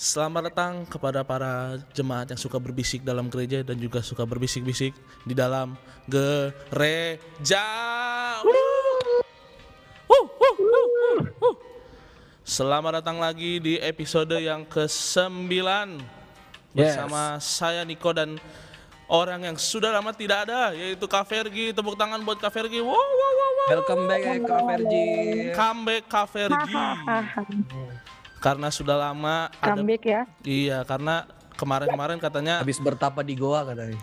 Selamat datang kepada para jemaat yang suka berbisik dalam gereja dan juga suka berbisik-bisik di dalam gereja. Selamat datang lagi di episode yang ke-9 bersama saya Niko dan orang yang sudah lama tidak ada, yaitu Kak Fergi. Tepuk tangan buat Kak Fergi. Wow, wow, wow, wow. Welcome back Kak Fergi. Come back Kak Fergi. Karena sudah lama comeback ya? Iya, karena kemarin-kemarin katanya habis bertapa di goa katanya.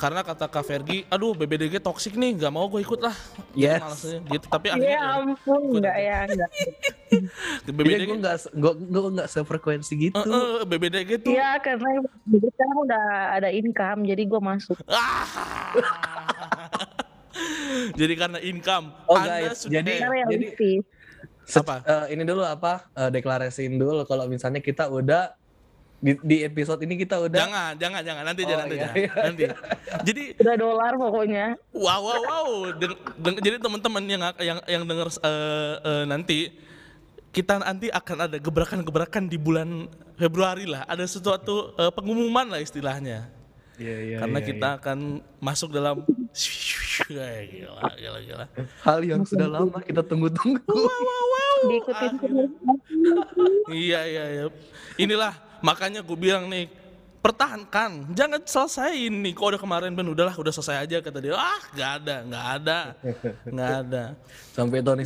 Karena kata Kak Fergi, aduh BBDG toksik nih, gak mau gue ikut lah. Yes. Malasnya gitu, tapi akhirnya ya ampun, enggak ya, enggak. BBDG gue enggak sefrekuensi gitu. BBDG tuh. Iya, karena BBDG udah ada income, jadi gue masuk. Jadi karena income. Oh Anda guys, sudah jadi deklarasiin dulu kalau misalnya kita udah di episode ini kita udah jangan nanti. Jadi udah dolar pokoknya. Wow. Jadi teman-teman yang dengar nanti kita nanti akan ada gebrakan-gebrakan di bulan Februari lah, ada sesuatu pengumuman lah istilahnya. Yeah, karena kita akan masuk dalam gila. Hal yang sudah lama kita tunggu-tunggu. Wow. Diikutin. Iya. Inilah makanya gue bilang nih, pertahankan. Jangan selesaiin nih. Kok udah kemarin Ben udah selesai aja kata dia. Enggak ada. Sampai Tuhan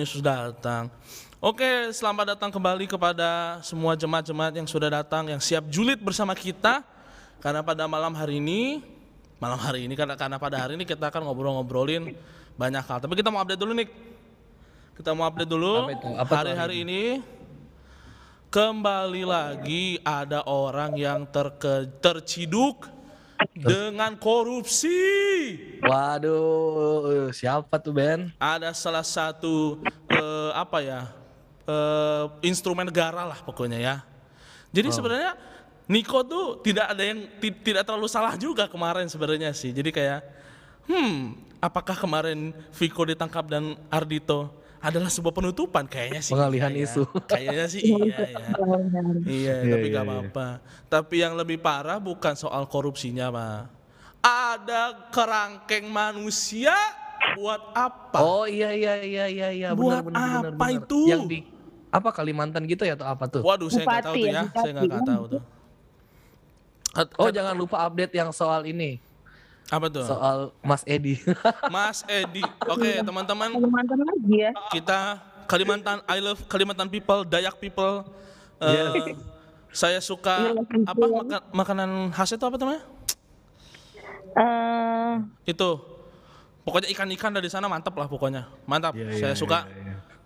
Yesus datang ya. Oke, selamat datang kembali kepada semua jemaat-jemaat yang sudah datang, yang siap julid bersama kita. Karena pada malam hari ini kita akan ngobrol-ngobrolin banyak hal. Tapi kita mau update dulu nih. Hari-hari ini kembali lagi ada orang yang terciduk dengan korupsi. Waduh, siapa tuh Ben? Ada salah satu instrumen negara lah pokoknya ya. Jadi sebenarnya Niko tuh tidak terlalu salah juga kemarin sebenarnya sih. Jadi kayak apakah kemarin Viko ditangkap dan Ardhito adalah sebuah penutupan kayaknya sih. Pengalihan isu. Kayaknya sih iya, tapi gak apa-apa. Tapi yang lebih parah bukan soal korupsinya, Pak. Ada kerangkeng manusia buat apa? Oh iya. Benar, itu? Yang di Kalimantan gitu ya atau apa tuh? Waduh, saya nggak tahu tuh ya. Oh jangan lupa update yang soal ini. Apa tuh? Soal Mas Edi. Oke, teman-teman. Kalimantan lagi ya. Kita Kalimantan, I love Kalimantan people, Dayak people. Saya suka makanan khas itu apa namanya? Itu. Pokoknya ikan-ikan dari sana mantap lah pokoknya. Mantap. Saya suka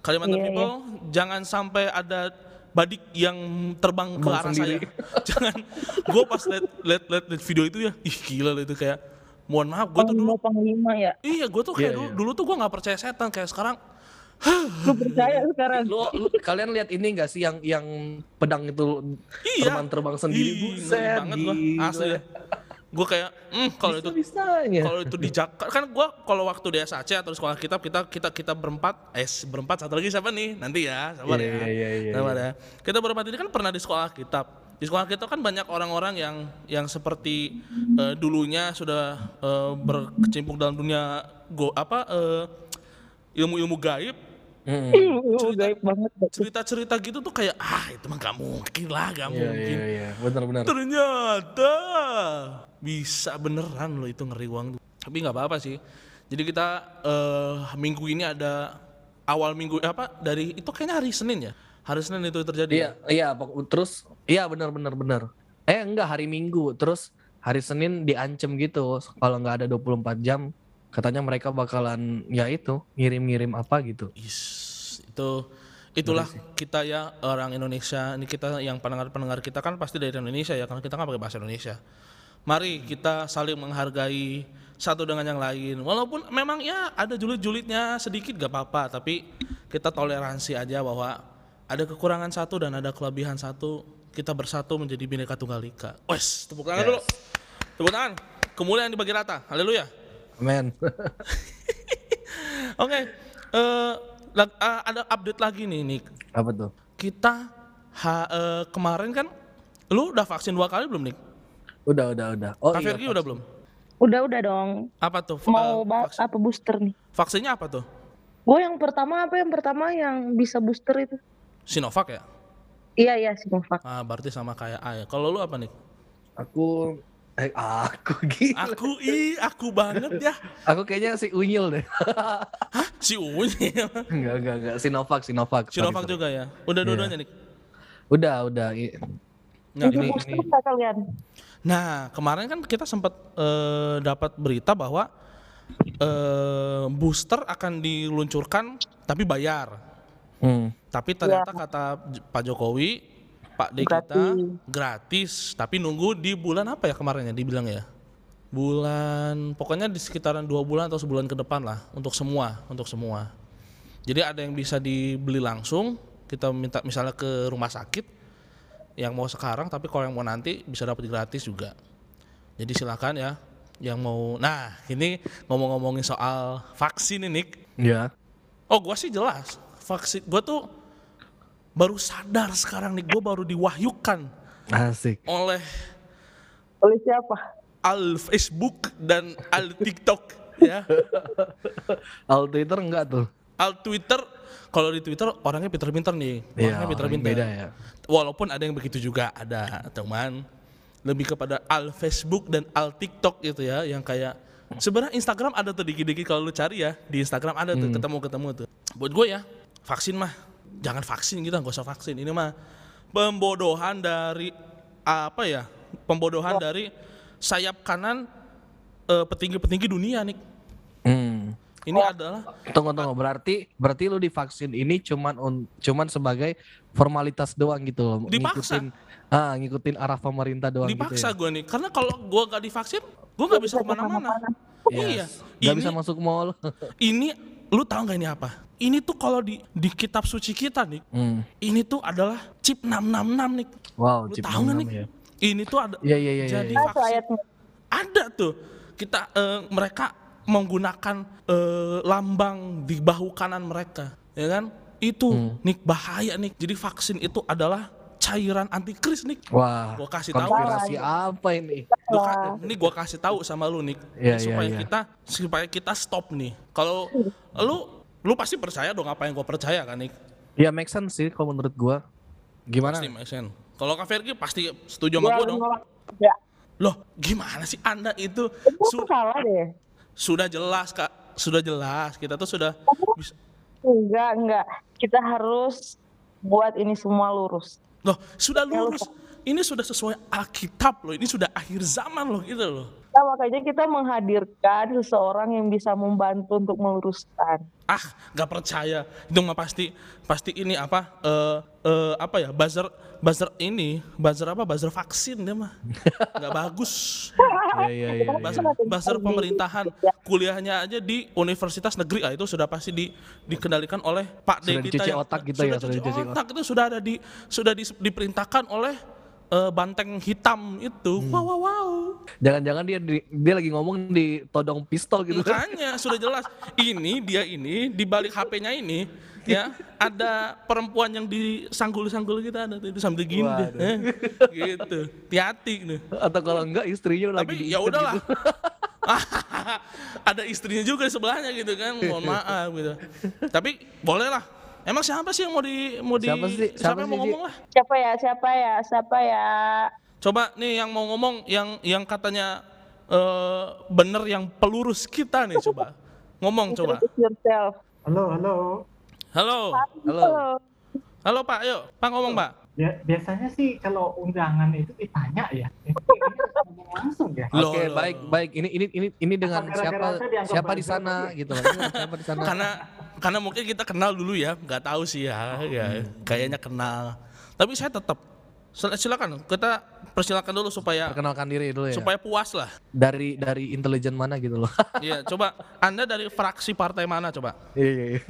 Kalimantan people. Jangan sampai ada badik yang terbang ke arah sendiri. Saya. Jangan. Gue pas liat video itu ya. Ih gila lah itu kayak. Mohon maaf, gue tuh dulu panglima ya. Iya, gue tuh kayak dulu tuh gue enggak percaya setan kayak sekarang. Lu percaya sekarang. Lu kalian lihat ini enggak sih yang pedang itu terbang sendiri? Buset banget gua. Asli. Gue kayak kalau itu di Jakarta kan gue kalau waktu di SAC atau sekolah kitab kita berempat satu lagi siapa nih nanti ya kita berempat ini kan pernah di sekolah kitab. Di sekolah kita kan banyak orang-orang yang seperti dulunya sudah berkecimpung dalam dunia ilmu-ilmu gaib. Cerita-cerita gitu tuh kayak itu mah gak mungkin. Iya. Benar. Ternyata bisa beneran loh itu ngeri uang. Tapi nggak apa-apa sih. Jadi kita minggu ini ada awal minggu dari itu kayaknya hari Senin ya. Hari Senin itu terjadi. Iya benar. Enggak hari Minggu terus hari Senin diancem gitu kalau nggak ada 24 jam. Katanya mereka bakalan ngirim-ngirim apa gitu. Itulah kita ya orang Indonesia. Ini kita yang pendengar-pendengar kita kan pasti dari Indonesia ya, karena kita kan pakai bahasa Indonesia. Mari kita saling menghargai satu dengan yang lain. Walaupun memang ya ada julid-julidnya sedikit gak apa-apa, tapi kita toleransi aja bahwa ada kekurangan satu dan ada kelebihan satu. Kita bersatu menjadi Bhinneka Tunggal Ika. Wes, tepuk tangan dulu. Tepuk tangan. Kemuliaan dibagi rata. Haleluya. Amen. Oke, ada update lagi nih Nick. Apa tuh? Kita Kemarin kan lu udah vaksin 2 kali belum, Nik? Udah. Oh, Kak Fergie udah belum? Udah dong. Apa tuh? Mau apa booster nih? Vaksinnya apa tuh? Gue yang pertama yang bisa booster itu? Sinovac ya? Iya Sinovac. Ah, berarti sama kayak A ya. Kalau lu apa, Nik? Aku banget ya. Aku kayaknya si Unyil deh. Hah? Si Unyil? Enggak. Sinovac sorry. Juga ya. Udah dua-duanya, Nik? Udah. Nah, ini. Nah, kemarin kan kita sempat dapat berita bahwa booster akan diluncurkan tapi bayar. Tapi ternyata kata Pak Jokowi, Pak D kita gratis, tapi nunggu di bulan apa ya kemarinnya dibilang ya? Pokoknya di sekitaran 2 bulan atau sebulan ke depan lah untuk semua. Jadi ada yang bisa dibeli langsung, kita minta misalnya ke rumah sakit yang mau sekarang, tapi kalau yang mau nanti bisa dapat gratis juga. Jadi silakan ya yang mau. Nah, ini ngomong-ngomongin soal vaksin ini, Nik. Iya. Oh, gua sih jelas. Vaksin gua tuh baru sadar sekarang, Nik. Gua baru diwahyukan. Asik. Oleh siapa? Al Facebook dan al TikTok ya. Al Twitter enggak tuh. Al Twitter, kalau di Twitter orangnya pinter-pinter nih, beda ya. Walaupun ada yang begitu juga ada, teman. Lebih kepada al Facebook dan al TikTok gitu ya, yang kayak sebenarnya Instagram ada tuh dikit-dikit kalau lu cari ya, di Instagram ada tuh ketemu-ketemu tuh. Buat gue ya, vaksin mah jangan vaksin gitu, enggak usah vaksin. Ini mah pembodohan dari dari sayap kanan petinggi-petinggi dunia, Nik. Ini adalah tunggu berarti lu divaksin ini cuman sebagai formalitas doang gitu loh. Dipaksa. Ngikutin arah pemerintah doang. Dipaksa gitu ya? Gue nih, karena kalau gue gak divaksin gue gak bisa kemana-mana. Yes. Iya, gak bisa masuk mall. Ini lu tahu gak ini apa? Ini tuh kalau di kitab suci kita nih, ini tuh adalah chip 666 nih. Wow, lu chip 666 ya. Ini tuh ada. Jadi vaksin ada tuh. Kita mereka menggunakan lambang di bahu kanan mereka, ya kan? Itu Nik, bahaya Nik. Jadi vaksin itu adalah cairan antikris, Nik. Wah. Gua kasih tahu konspirasi apa ini? Ini gua kasih tahu sama lu, Nik. Supaya kita stop nih. Kalau lu pasti percaya dong apa yang gua percaya kan, Nik? Ya make sense sih kalau menurut gua. Gimana? Pasti make sense. Kalau Kak Fergie pasti setuju sama gua dong. Ya. Loh, gimana sih Anda itu? Salah deh. Sudah jelas, Kak. Sudah jelas. Kita tuh sudah enggak. Kita harus buat ini semua lurus. Loh, sudah lurus. Ini sudah sesuai Alkitab loh. Ini sudah akhir zaman loh gitu loh. Nah, makanya kita menghadirkan seseorang yang bisa membantu untuk meluruskan. Enggak percaya. Itu mah pasti ini buzzer vaksin dia mah nggak bagus. Buzzer pemerintahan, kuliahnya aja di universitas negeri, itu sudah pasti dikendalikan oleh Pak D kita yang sudah dicuci otak. Itu diperintahkan oleh banteng hitam itu. Wow. Jangan-jangan dia lagi ngomong di todong pistol gitu. Makanya sudah jelas. Ini di balik HP-nya ini ya ada perempuan yang disanggul-sanggul gitu, ada tuh sambil gini deh. Gitu. Hati-hati nih. Atau kalau enggak istrinya lagi. Tapi ya udahlah. Gitu. Ada istrinya juga di sebelahnya gitu kan. Mohon maaf gitu. Tapi bolehlah. Emang siapa sih yang mau di siapa yang mau ngomong lah? Siapa ya? Coba nih yang mau ngomong yang katanya bener yang pelurus kita nih coba. Ngomong coba. Halo Pak, ayo. Pak ngomong, Pak. Biasanya sih kalau undangan itu ditanya ya. Langsung ya. Oke, baik. Ini dengan siapa di sana gitu. Siapa di sana? Karena mungkin kita kenal dulu ya, nggak tahu sih ya kayaknya kenal. Tapi saya tetap silakan kita persilakan dulu supaya perkenalkan diri dulu ya. Supaya puas lah. Dari intelijen mana gitu loh. Iya, coba Anda dari fraksi partai mana coba? Iya.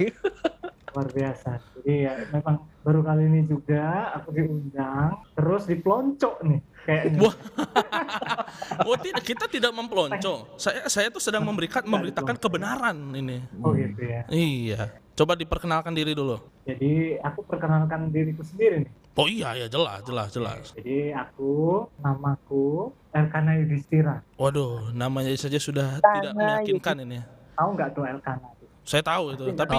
Luar biasa. Jadi ya memang baru kali ini juga aku diundang, terus diploncok nih kayaknya. Kita tidak memploncok. Saya tuh sedang memberitakan kebenaran ini. Oh gitu ya. Iya. Coba diperkenalkan diri dulu. Jadi aku perkenalkan diriku sendiri nih. Oh iya, ya jelas. Jadi aku, namaku Elkana Yudistira. Waduh, namanya saja sudah Elkana tidak meyakinkan ini. Tahu nggak tuh Elkana? Saya tahu itu, tapi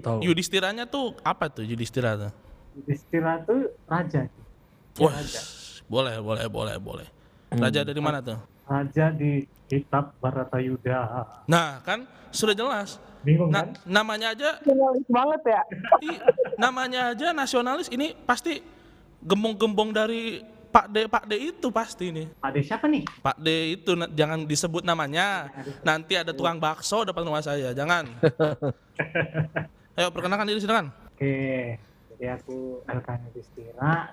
tahu. Yudistiranya tuh apa tuh Yudistira tuh? Yudistira tuh raja. Wah, boleh. Raja dari mana tuh? Raja di kitab Baratayuda. Nah, kan sudah jelas. Bingung kan? Namanya aja nasionalis banget ya. Namanya aja nasionalis, ini pasti gembong-gembong dari Pak D itu pasti nih. Pak D siapa nih? Pak D itu jangan disebut namanya. Nanti ada tukang bakso depan rumah saya, jangan. Ayo perkenalkan diri silakan. Oke, jadi aku Elkana Yudistira.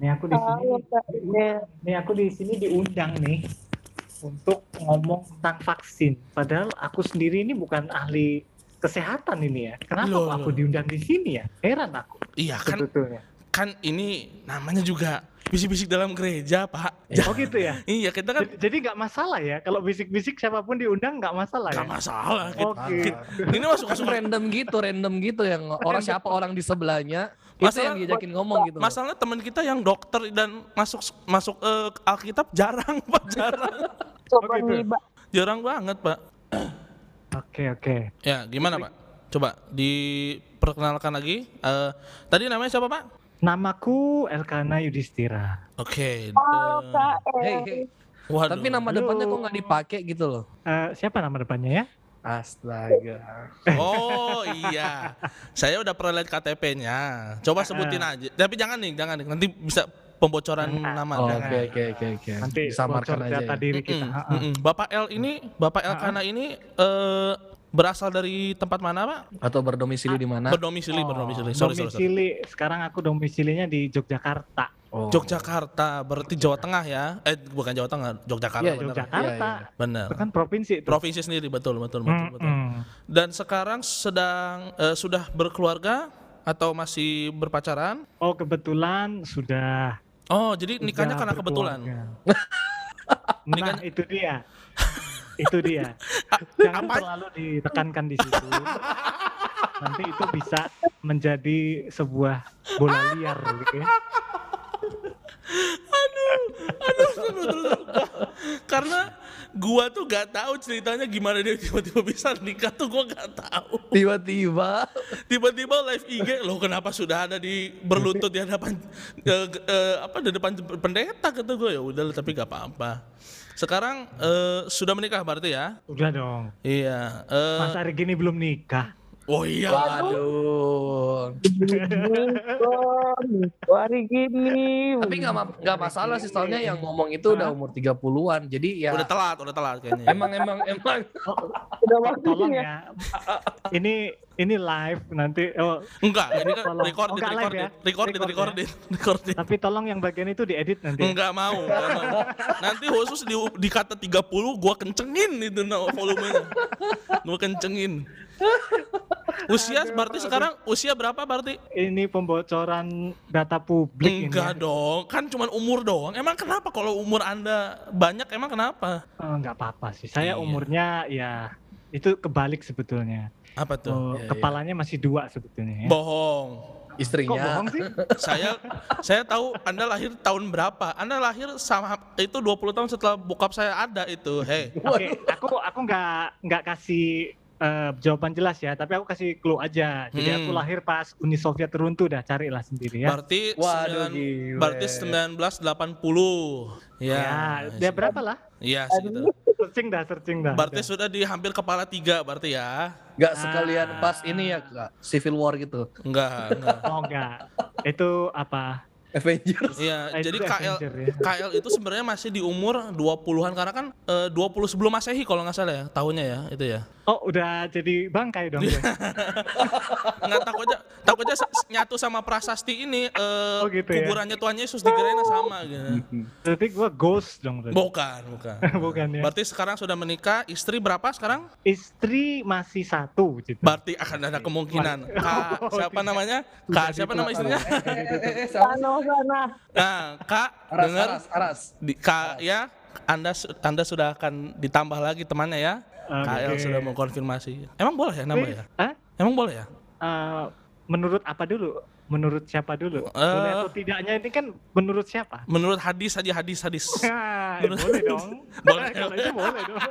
Nih aku di sini diundang nih untuk ngomong tentang vaksin. Padahal aku sendiri ini bukan ahli kesehatan ini ya. Kenapa aku diundang di sini ya? Heran aku. Iya kan. Sebetulnya. Kan ini namanya juga bisik-bisik dalam gereja, Pak. Oh gitu ya? Iya, kita kan jadi nggak masalah ya? Kalau bisik-bisik siapapun diundang nggak masalah ya? Nggak masalah. Oke. Ini masuk-masuk random gitu yang orang siapa orang di sebelahnya. Masalah yang diajakin ngomong gitu. Masalah teman kita yang dokter dan masuk Alkitab jarang, Pak, jarang. Coba gitu. Jarang banget, Pak. Oke. Ya, gimana, Pak? Coba diperkenalkan lagi. Tadi namanya siapa, Pak? Namaku Elkana Yudistira. Oke. Hey. Waduh. Tapi nama depannya kok nggak dipakai gitu loh. Siapa nama depannya ya? Astaga. Oh iya. Saya udah pernah lihat KTP-nya. Coba sebutin aja. Tapi jangan nih. Nanti bisa pembocoran nama. Oke. Nanti samarkan aja. Data diri kita. Bapak L ini, Bapak Elkana ini berasal dari tempat mana, Pak? Atau berdomisili di mana? Berdomisili. Sorry. Sekarang aku domisilinya di Yogyakarta. Oh. Yogyakarta, berarti Jawa Tengah ya? Bukan Jawa Tengah, Yogyakarta. Iya, Yogyakarta. Benar. Kan provinsi itu. Provinsi sendiri, betul. Dan sekarang sudah berkeluarga atau masih berpacaran? Oh, kebetulan sudah. Oh, jadi nikahnya karena kebetulan. Nah, itu dia. Itu dia. Jangan terlalu ditekankan di situ. Nanti itu bisa menjadi sebuah bola liar gitu ya. Aduh, terus. Karena gua tuh gak tahu ceritanya gimana dia tiba-tiba bisa nikah tuh gua gak tahu. Tiba-tiba live IG loh, kenapa sudah ada di berlutut di hadapan di depan pendeta kata gua, ya udah tapi gak apa-apa. Sekarang sudah menikah berarti ya? Udah dong. Iya. Mas Ari gini belum nikah. Oh iya. Waduh. Hari gini. Tapi enggak masalah sih, soalnya yang ngomong itu udah umur 30-an. Jadi ya udah telat kayaknya. Emang. Udah waktunya. Ya. Ini live nanti. Oh. Enggak, ini kan recorded. Tapi tolong yang bagian itu diedit nanti. Enggak mau. Nanti khusus di kata 30 gua kencengin itu volumenya. Gua kencengin. Usia berarti sekarang usia berapa berarti? Ini pembocoran data publik. Enggak dong, kan cuma umur doang. Emang kenapa kalau umur Anda banyak emang kenapa? Enggak apa-apa sih. Saya umurnya ya itu kebalik sebetulnya. Apa tuh? Kepalanya masih 2 sebetulnya ya. Bohong. Istrinya. Kok bohong sih? Saya tahu Anda lahir tahun berapa. Anda lahir sama itu 20 tahun setelah bokap saya ada itu. Hey. Okay, aku enggak kasih jawaban jelas ya, tapi aku kasih clue aja. Jadi aku lahir pas Uni Soviet runtuh, dah carilah sendiri ya. Berarti 1980. Ya berapa lah? Iya segitu. Searching dah. Berarti sudah di hampir kepala 3 berarti ya. Enggak sekalian pas ini ya, Kak. Civil War gitu. Enggak. Oh enggak. Itu apa? Avengers. Iya, jadi KL itu sebenarnya masih di umur 20-an karena kan 20 sebelum Masehi kalau enggak salah ya, tahunnya ya, itu ya. Oh, udah jadi bangkai dong. Enggak takutnya nyatu sama prasasti ini gitu kuburannya ya? Tuhan Yesus dikirain sama gitu. Berarti gua ghost dong tadi. Bukan. Bukan ya. Berarti sekarang sudah menikah, istri berapa sekarang? Istri masih 1 gitu. Berarti akan ada kemungkinan. Siapa nama istrinya? Nah, Kak, dengar Kak ya, Anda sudah akan ditambah lagi temannya ya. KL sudah mengkonfirmasi. Emang boleh ya nama ya? Emang boleh ya? Menurut apa dulu? Menurut siapa dulu? Boleh atau tidaknya ini kan menurut siapa? Menurut hadis aja, hadis. Nah, menurut... Boleh dong. Boleh. Kalau itu boleh dong.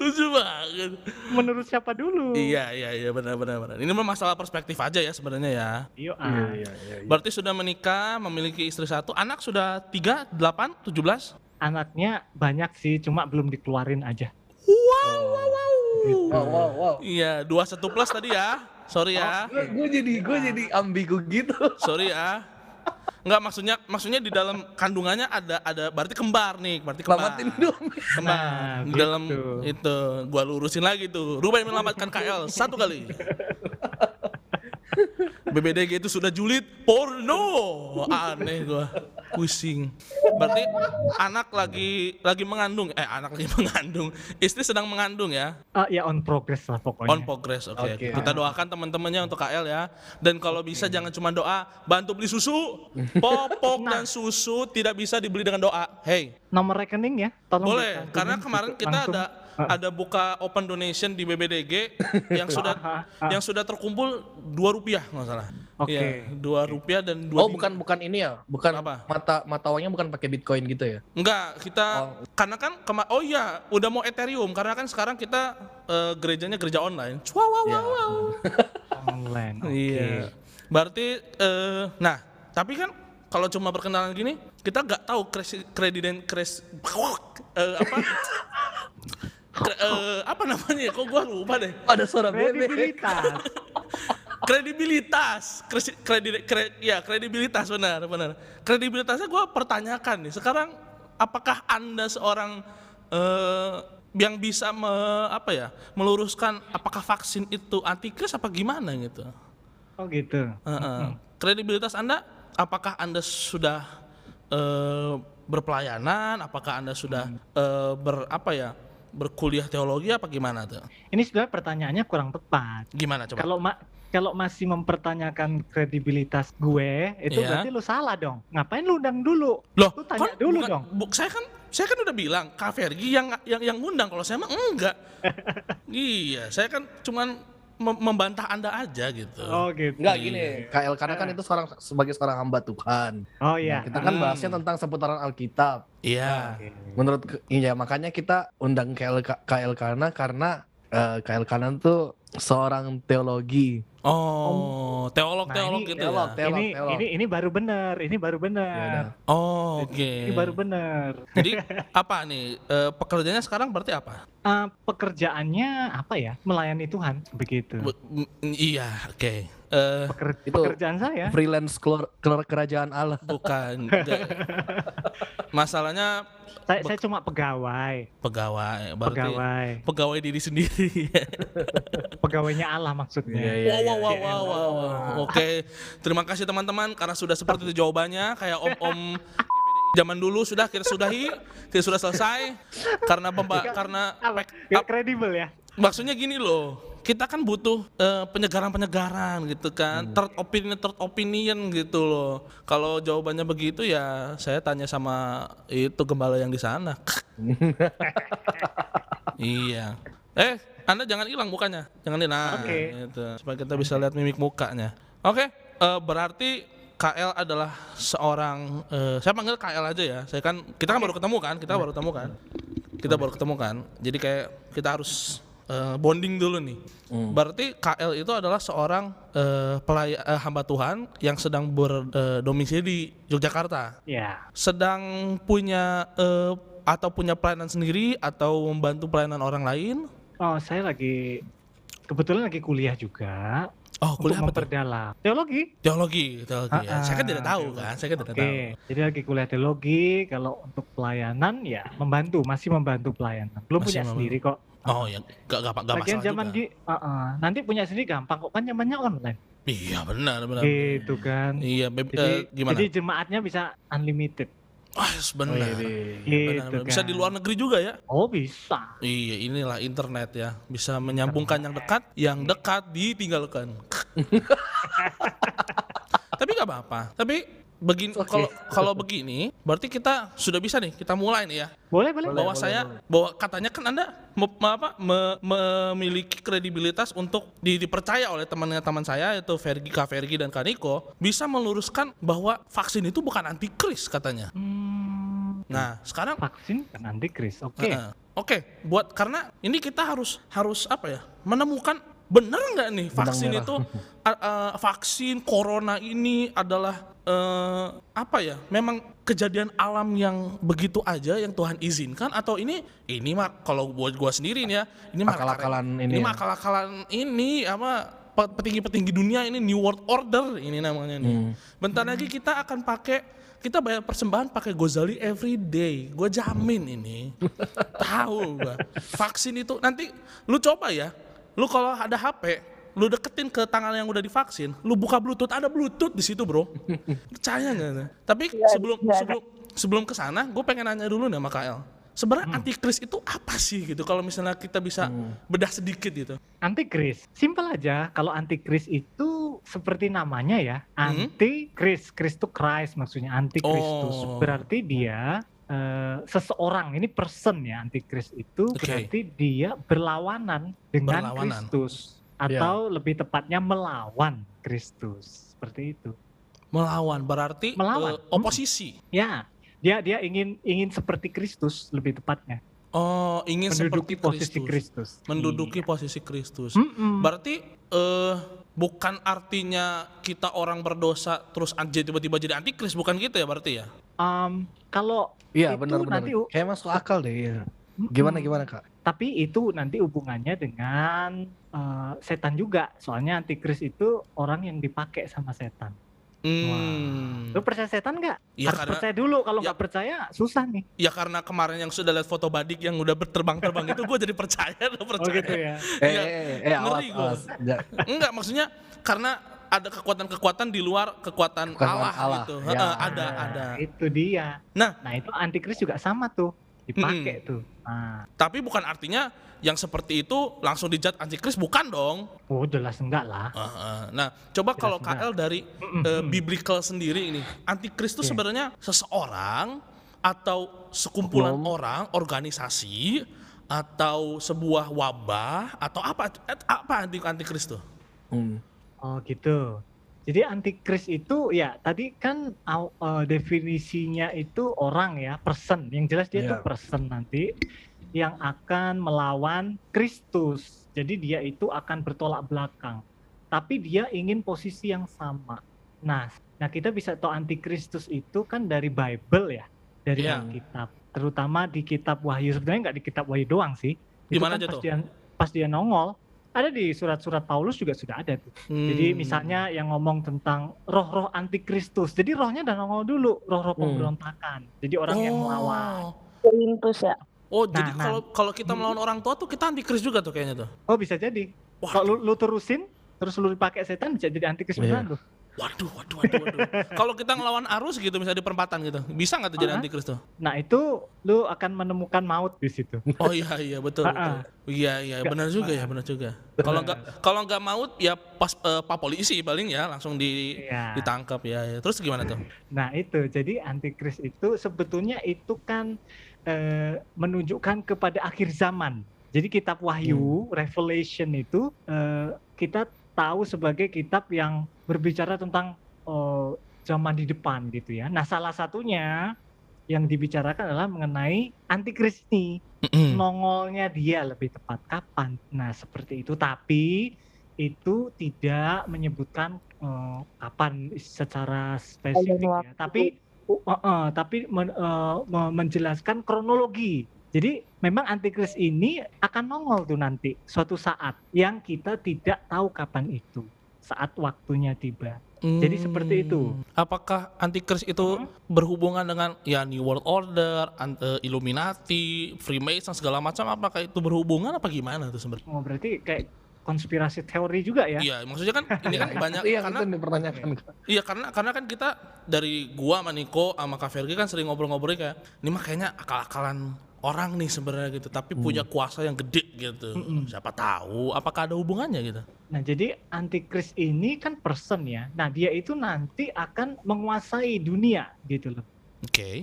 Lucu banget. Menurut siapa dulu? Iya, benar. Ini masalah perspektif aja ya sebenarnya ya. Iya. Berarti sudah menikah, memiliki istri satu, anak sudah 3, 8, 17? Anaknya banyak sih, cuma belum dikeluarin aja. Wow. Iya, 21 plus tadi ya. Sorry ya. Gue jadi ambigu gitu. Sorry ya. Enggak, maksudnya di dalam kandungannya ada berarti kembar nih, Lamatin dong. Kembar. Nah, gitu. Dalam itu gue lurusin lagi tuh. Ruben melamatkan KL 1 kali. BBDG itu sudah julid porno. Aneh gue. Pusing. Berarti anak lagi mengandung. Istri sedang mengandung ya? Ya on progress lah pokoknya. On progress, oke. Kita doakan teman-temannya untuk KL ya. Dan kalau bisa jangan cuma doa, bantu beli susu. Popok dan susu tidak bisa dibeli dengan doa. Hey. Nomor rekening ya? Tolong. Boleh, karena kemarin kita langsung ada buka open donation di BBDG yang sudah terkumpul Rp2 nggak salah. Oke. Ya, Rp2 dan 2. Oh, bukan ini ya? Bukan apa? Mata uangnya bukan pakai Bitcoin gitu ya? Enggak, kita karena kan udah mau Ethereum karena kan sekarang kita gerejanya gereja online. Wow. Online. Oke. Okay. Berarti tapi kan kalau cuma perkenalan gini, kita nggak tahu apa namanya? Kok gua lupa deh. Ada suara bebek. Kredibilitas benar. Kredibilitasnya gua pertanyakan nih. Sekarang apakah Anda seorang yang bisa meluruskan apakah vaksin itu antikris apa gimana gitu? Oh gitu. Kredibilitas Anda, apakah Anda sudah berpelayanan? Apakah Anda sudah berkuliah teologi apa gimana tuh? Ini sebenarnya pertanyaannya kurang tepat. Gimana coba? Kalau masih mempertanyakan kredibilitas gue, itu berarti lu salah dong. Ngapain lu undang dulu? Loh, lu tanya dulu dong. Saya kan udah bilang, Kak Fergi yang undang, kalau saya mah enggak. Iya, saya kan cuman membantah Anda aja gitu. Oh gitu. Enggak gini, KL karena kan itu sebagai seorang hamba Tuhan. Oh iya. Nah, kita kan bahasnya tentang seputaran Alkitab. Iya. Yeah. Nah, makanya kita undang KL karena KL Kanan tuh seorang teologi. Oh, teolog gitu ya. Teolog. Ini baru benar, Ya, oh, oke. Ini baru benar. Jadi apa nih? Pekerjaannya sekarang berarti apa? Pekerjaannya apa ya? Melayani Tuhan begitu. Iya, oke. Pekerjaan saya freelance kerajaan Allah. Bukan. Masalahnya saya cuma pegawai. Pegawai diri sendiri. Pegawainya Allah maksudnya. Wow. Oke. Terima kasih teman-teman karena sudah seperti itu jawabannya kayak om-om zaman dulu sudah sudah selesai karena kredibel ya. Maksudnya gini loh. Kita kan butuh penyegaran gitu kan, third opinion gitu loh. Kalau jawabannya begitu ya saya tanya sama itu gembala yang di sana. Iya. Anda jangan hilang mukanya. Jangan hilang. Oke. Gitu. Supaya kita bisa lihat mimik mukanya. Oke, berarti KL adalah seorang saya panggil KL aja ya. Kita baru ketemu kan. Jadi kayak kita harus bonding dulu nih. Berarti KL itu adalah seorang hamba Tuhan yang sedang berdomisili di Yogyakarta. Yeah. Sedang punya atau punya pelayanan sendiri atau membantu pelayanan orang lain? Oh, saya kebetulan lagi kuliah juga. Oh, kuliah untuk memperdalam teologi. Ya. Saya kan tidak tahu. Jadi lagi kuliah teologi. Kalau untuk pelayanan ya masih membantu pelayanan. Belum punya sendiri kok. Oh ya, gak masalah juga. Nanti punya sendiri gampang kok, kan zamannya online. Iya benar. Gitu kan. Iya, jadi jemaatnya bisa unlimited. Wah, benar. Gitu kan. Bisa di luar negeri juga ya? Oh bisa. Iya, inilah internet ya, bisa menyambungkan yang dekat ditinggalkan. Tapi gak apa-apa. Tapi Begini, kalau begini, berarti kita sudah bisa nih, kita mulai nih ya. Boleh. Bahwa katanya kan Anda memiliki kredibilitas untuk dipercaya oleh teman-teman saya, yaitu Kak Fergi dan Kak Niko, bisa meluruskan bahwa vaksin itu bukan antikris katanya. Nah, sekarang vaksin kan antikris. Oke. Oke, buat karena ini kita harus menemukan benar nggak nih vaksin itu vaksin corona ini adalah memang kejadian alam yang begitu aja yang Tuhan izinkan, atau ini kalau buat gua sendiri nih ya, ini petinggi-petinggi dunia ini New World Order ini namanya nih. Bentar lagi kita akan kita bayar persembahan pakai Gozali every day. Gua jamin ini. Tahu gua. Vaksin itu nanti lu coba ya. Lu kalau ada HP, lu deketin ke tangan yang udah divaksin, lu buka Bluetooth, ada Bluetooth di situ, Bro. Percaya enggak? Tapi sebelum ke sana, gua pengen nanya dulu nih sama KL. Sebenarnya antikris itu apa sih gitu, kalau misalnya kita bisa bedah sedikit gitu. Antikris, simpel aja. Kalau antikris itu seperti namanya ya, antikris. Kris itu Christ maksudnya, antikristus. Berarti dia seseorang, ini person ya, antikris itu berarti dia berlawanan dengan Kristus. Atau lebih tepatnya melawan Kristus, seperti itu. Melawan, berarti melawan. Oposisi. Ya. Dia ingin seperti Kristus, lebih tepatnya. Oh, ingin menduduki seperti posisi Kristus. Menduduki posisi Kristus. Berarti bukan artinya kita orang berdosa terus tiba-tiba jadi antikris, bukan gitu ya berarti ya? Kalau ya, itu benar. Nanti kayak masuk akal deh. Ya. Gimana Kak? Tapi itu nanti hubungannya dengan setan juga. Soalnya antikris itu orang yang dipakai sama setan. Lu percaya setan nggak? Ya, harus percaya dulu, kalau nggak percaya susah nih. Ya karena kemarin yang sudah lihat foto badik yang udah berterbang-terbang itu gue jadi percaya. Oh gitu ya? Ngeri gue. Enggak, maksudnya karena ada kekuatan-kekuatan di luar kekuatan Allah. Gitu. Ya. Ada. Itu dia. Nah itu antikris juga sama tuh, dipakai tuh. Nah. Tapi bukan artinya yang seperti itu langsung dijat antikris, bukan dong? Oh jelas enggak lah. Nah coba jelas kalau KL dari biblical sendiri ini, antikris itu sebenarnya seseorang atau sekumpulan orang, organisasi, atau sebuah wabah, atau apa antikris itu? Oh gitu. Jadi antikris itu ya tadi kan definisinya itu orang ya, person. Yang jelas dia itu person nanti yang akan melawan Kristus. Jadi dia itu akan bertolak belakang. Tapi dia ingin posisi yang sama. Nah kita bisa tahu antikristus itu kan dari Bible ya, dari Alkitab. Terutama di kitab Wahyu, sebenarnya nggak di kitab Wahyu doang sih. Di mana aja tuh? Pas dia nongol. Ada di surat-surat Paulus juga sudah ada tuh. Jadi misalnya yang ngomong tentang roh-roh antikristus. Jadi rohnya udah nongol dulu, roh-roh pemberontakan. Jadi orang yang melawan. Perintus ya. Oh, jadi kalau kita melawan orang tua tuh kita antikris juga tuh kayaknya tuh. Oh, bisa jadi. Kalau lu terusin, terus lu dipakai setan bisa jadi antikris beneran tuh. Waduh. Kalau kita ngelawan arus gitu, misalnya di perempatan gitu, bisa nggak tuh jadi antikris tuh? Nah itu lu akan menemukan maut di situ. Oh iya betul. Iya benar juga. Kalau nggak maut ya pas pak polisi paling ya langsung ditangkap ya. Terus gimana tuh? Nah itu jadi antikris itu sebetulnya itu kan menunjukkan kepada akhir zaman. Jadi kitab Wahyu Revelation itu kita tahu sebagai kitab yang berbicara tentang zaman di depan gitu ya. Nah salah satunya yang dibicarakan adalah mengenai antikris ini, nongolnya dia lebih tepat kapan. Nah seperti itu, tapi itu tidak menyebutkan kapan secara spesifik ya. Tapi menjelaskan kronologi. Jadi memang antikris ini akan nongol tuh nanti suatu saat yang kita tidak tahu kapan itu, saat waktunya tiba. Jadi seperti itu. Apakah antikris itu berhubungan dengan ya New World Order, Illuminati, Freemason segala macam? Apakah itu berhubungan apa gimana tuh sebenarnya? Oh berarti kayak konspirasi teori juga ya? Iya, maksudnya kan ini kan banyak karena itu dipertanyakan. Iya, karena kan kita dari gua sama Niko sama Kak Fergi kan sering ngobrol-ngobrolin kayak ini mah kayaknya akal-akalan orang nih sebenarnya gitu, tapi punya kuasa yang gede gitu. Siapa tahu apakah ada hubungannya gitu. Nah, jadi antikris ini kan person ya. Nah, dia itu nanti akan menguasai dunia gitu loh. Oke. Okay.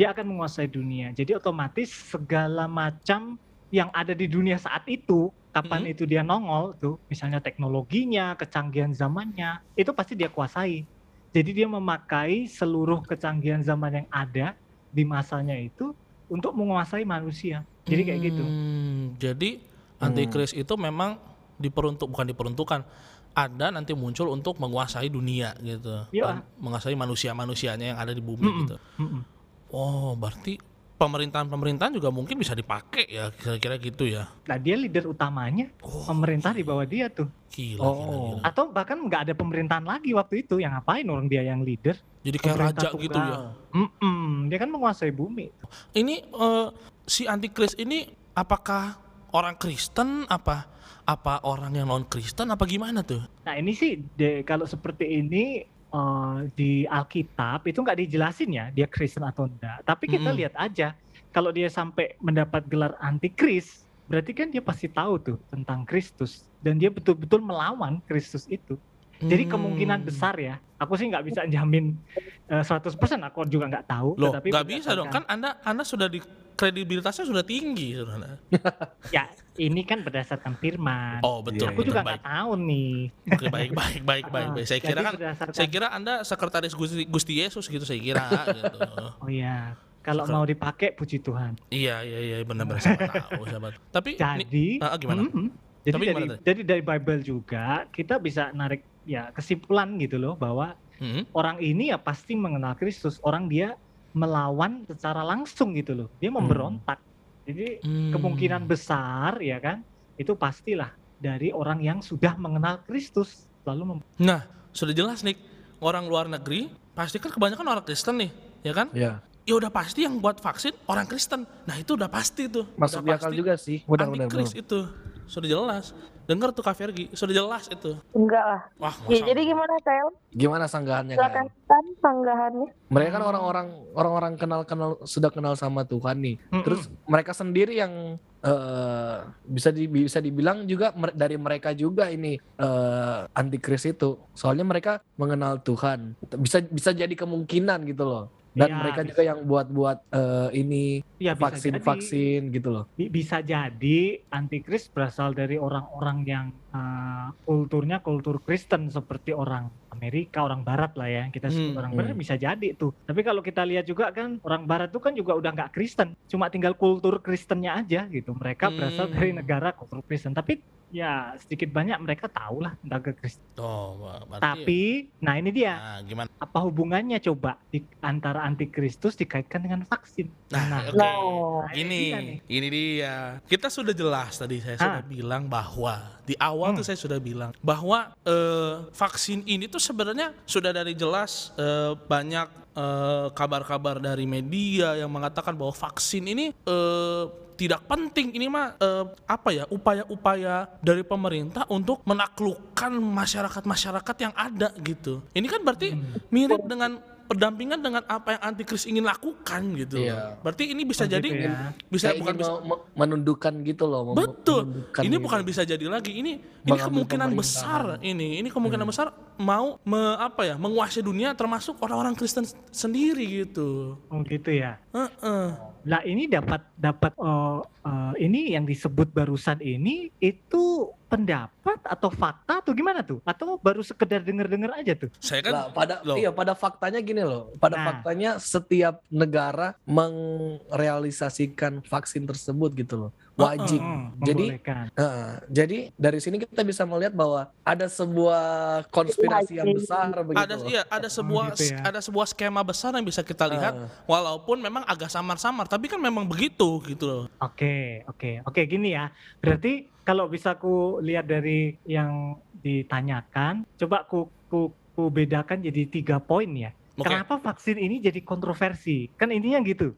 Dia akan menguasai dunia. Jadi otomatis segala macam yang ada di dunia saat itu, kapan itu dia nongol tuh, misalnya teknologinya, kecanggihan zamannya, itu pasti dia kuasai. Jadi dia memakai seluruh kecanggihan zaman yang ada di masanya itu untuk menguasai manusia. Jadi kayak gitu. Jadi antikris itu memang bukan diperuntukkan. Ada nanti muncul untuk menguasai dunia gitu. Ya. Menguasai manusia-manusianya yang ada di bumi gitu. Oh, berarti pemerintahan-pemerintahan juga mungkin bisa dipakai ya, kira-kira gitu ya. Nah, dia leader utamanya, pemerintah di bawah dia tuh. Gila. Atau bahkan nggak ada pemerintahan lagi waktu itu, yang ngapain orang dia yang leader. Jadi kayak raja tunggal gitu ya. Dia kan menguasai bumi. Ini si antikris ini apakah orang Kristen, apa orang yang non-Kristen, apa gimana tuh? Nah ini sih, kalau seperti ini, di Alkitab itu nggak dijelasin ya dia Kristen atau enggak, tapi kita lihat aja kalau dia sampai mendapat gelar antikris berarti kan dia pasti tahu tuh tentang Kristus dan dia betul-betul melawan Kristus itu. Jadi kemungkinan besar ya, aku sih nggak bisa jamin 100%, aku juga nggak tahu. Loh, nggak bisa dong kan anda sudah di kredibilitasnya sudah tinggi. Ya ini kan berdasarkan firman. Oh betul. Aku juga nggak tahu nih. Oke, baik. Saya kira Anda sekretaris Gusti Yesus gitu saya kira. Gitu. Oh iya. Kalau mau dipakai puji Tuhan. Iya benar-benar saya tahu. Tapi jadi gimana? Jadi dari Bible juga kita bisa narik ya kesimpulan gitu loh bahwa orang ini ya pasti mengenal Kristus. Orang dia melawan secara langsung gitu loh, dia memberontak. Jadi kemungkinan besar ya kan, itu pastilah dari orang yang sudah mengenal Kristus lalu Nah, sudah jelas nih, orang luar negeri pasti kan kebanyakan orang Kristen nih, ya kan? Iya. Ya udah pasti yang buat vaksin orang Kristen. Nah, itu udah pasti tuh. Masuk di akal juga sih. Antikris itu sudah jelas. Dengar tuh Kak Fergi, sudah jelas itu. Enggak lah. Wah, ya, jadi gimana Kael? Gimana sanggahannya Kael? Silahkan sanggahannya. Mereka kan orang-orang kenal sudah kenal sama Tuhan nih. Terus mereka sendiri yang bisa dibilang juga dari mereka juga ini antikris itu. Soalnya mereka mengenal Tuhan. Bisa jadi kemungkinan gitu loh. Dan ya, mereka bisa juga yang buat-buat ini ya, vaksin gitu loh. Bisa jadi antikris berasal dari orang-orang yang kulturnya kultur Kristen seperti orang Amerika, orang Barat lah ya. Kita sebut orang Barat bisa jadi tuh. Tapi kalau kita lihat juga kan orang Barat tuh kan juga udah nggak Kristen, cuma tinggal kultur Kristennya aja gitu. Mereka berasal dari negara kultur Kristen, tapi ya sedikit banyak mereka tahu lah tentang Kristen. Tapi, nah ini dia. Nah, gimana? Apa hubungannya coba antara antikristus dikaitkan dengan vaksin? Nah, okay. Ini dia. Kita sudah jelas tadi saya sudah bilang bahwa di awal tuh saya sudah bilang bahwa vaksin ini tuh sebenarnya sudah dari jelas banyak kabar-kabar dari media yang mengatakan bahwa vaksin ini tidak penting, ini mah upaya-upaya dari pemerintah untuk menaklukkan masyarakat-masyarakat yang ada gitu. Ini kan berarti mirip dengan pendampingan dengan apa yang antikris ingin lakukan gitu. Iya. Berarti ini bisa jadi ya. Menundukkan gitu loh. Betul. Ini gitu. Bukan bisa jadi lagi. Ini kemungkinan besar ini kemungkinan besar mau menguasai dunia termasuk orang-orang Kristen sendiri gitu. Oh gitu ya. Nah, ini dapat ini yang disebut barusan ini itu pendapat atau fakta atau gimana tuh? Atau baru sekedar dengar aja tuh? Saya kan pada faktanya gini loh. Pada faktanya setiap negara merealisasikan vaksin tersebut gitu loh. Wajib. Jadi dari sini kita bisa melihat bahwa ada sebuah konspirasi yang besar begitu. Ada sebuah skema besar yang bisa kita lihat walaupun memang agak samar-samar tapi kan memang begitu gitu loh. Oke, gini ya. Berarti kalau bisa ku lihat dari yang ditanyakan, coba ku bedakan jadi 3 poin ya. Kenapa vaksin ini jadi kontroversi? Kan intinya gitu.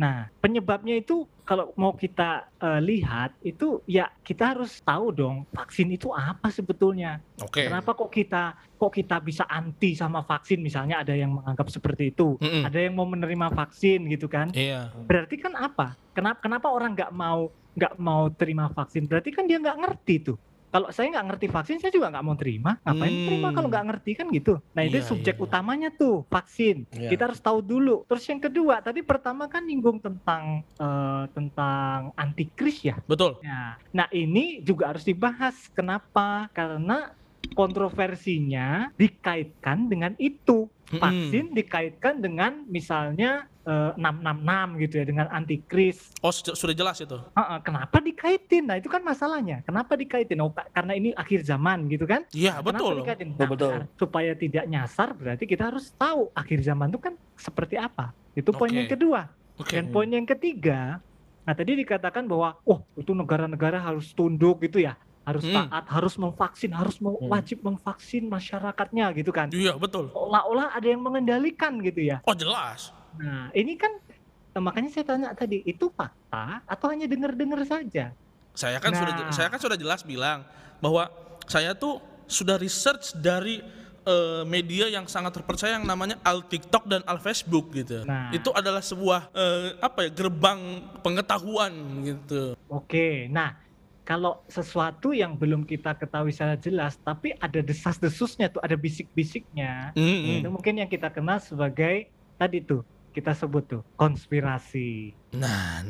Nah, penyebabnya itu kalau mau kita lihat itu ya kita harus tahu dong vaksin itu apa sebetulnya. Kenapa kok kita bisa anti sama vaksin? Misalnya ada yang menganggap seperti itu, ada yang mau menerima vaksin gitu kan? Iya. Berarti kan apa? Kenapa orang nggak mau terima vaksin? Berarti kan dia nggak ngerti tuh. Kalau saya nggak ngerti vaksin, saya juga nggak mau terima. Ngapain terima kalau nggak ngerti kan gitu. Nah itu subjek utamanya tuh vaksin. Kita harus tahu dulu. Terus yang kedua, tadi pertama kan nyinggung tentang antikris ya. Betul. Nah ini juga harus dibahas. Kenapa? Karena kontroversinya dikaitkan dengan itu. Vaksin dikaitkan dengan misalnya 666 gitu ya, dengan antikris. Oh sudah jelas itu. Kenapa dikaitin? Nah itu kan masalahnya. Kenapa dikaitin? Oh, karena ini akhir zaman gitu kan? Iya betul. Nah, betul. Supaya tidak nyasar berarti kita harus tahu akhir zaman itu kan seperti apa. Itu poin yang kedua. Dan poin yang ketiga, nah tadi dikatakan bahwa itu negara-negara harus tunduk gitu ya. Harus taat, harus memvaksin, harus wajib memvaksin masyarakatnya gitu kan. Iya betul. Seolah-olah ada yang mengendalikan gitu ya. Oh jelas. Nah ini kan makanya saya tanya tadi, itu fakta atau hanya dengar-dengar saja? Saya kan sudah jelas bilang bahwa saya tuh sudah research dari media yang sangat terpercaya yang namanya Al TikTok dan Al Facebook gitu. Nah, itu adalah sebuah gerbang pengetahuan gitu. Oke, nah kalau sesuatu yang belum kita ketahui secara jelas, tapi ada desas-desusnya tuh, ada bisik-bisiknya, itu mungkin yang kita kenal sebagai tadi tuh kita sebut tuh konspirasi. Nah.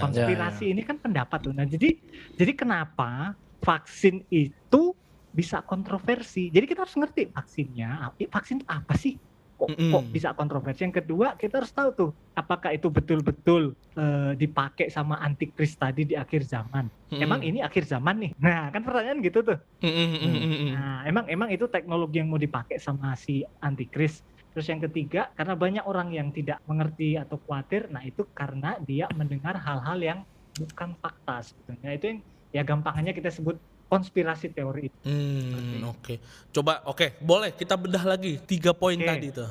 Konspirasi ini kan pendapat tuh. Nah, jadi kenapa vaksin itu bisa kontroversi? Jadi kita harus ngerti vaksinnya. Vaksin itu apa sih? Kok bisa kontroversi? Yang kedua, kita harus tahu tuh apakah itu betul-betul dipakai sama antikris tadi di akhir zaman. Emang ini akhir zaman nih? Nah kan pertanyaan gitu tuh. Nah emang itu teknologi yang mau dipakai sama si antikris. Terus yang ketiga, karena banyak orang yang tidak mengerti atau khawatir, nah itu karena dia mendengar hal-hal yang bukan fakta sebetulnya. Itu yang ya gampangannya kita sebut konspirasi teori. Oke. Coba boleh kita bedah lagi 3 poin tadi itu.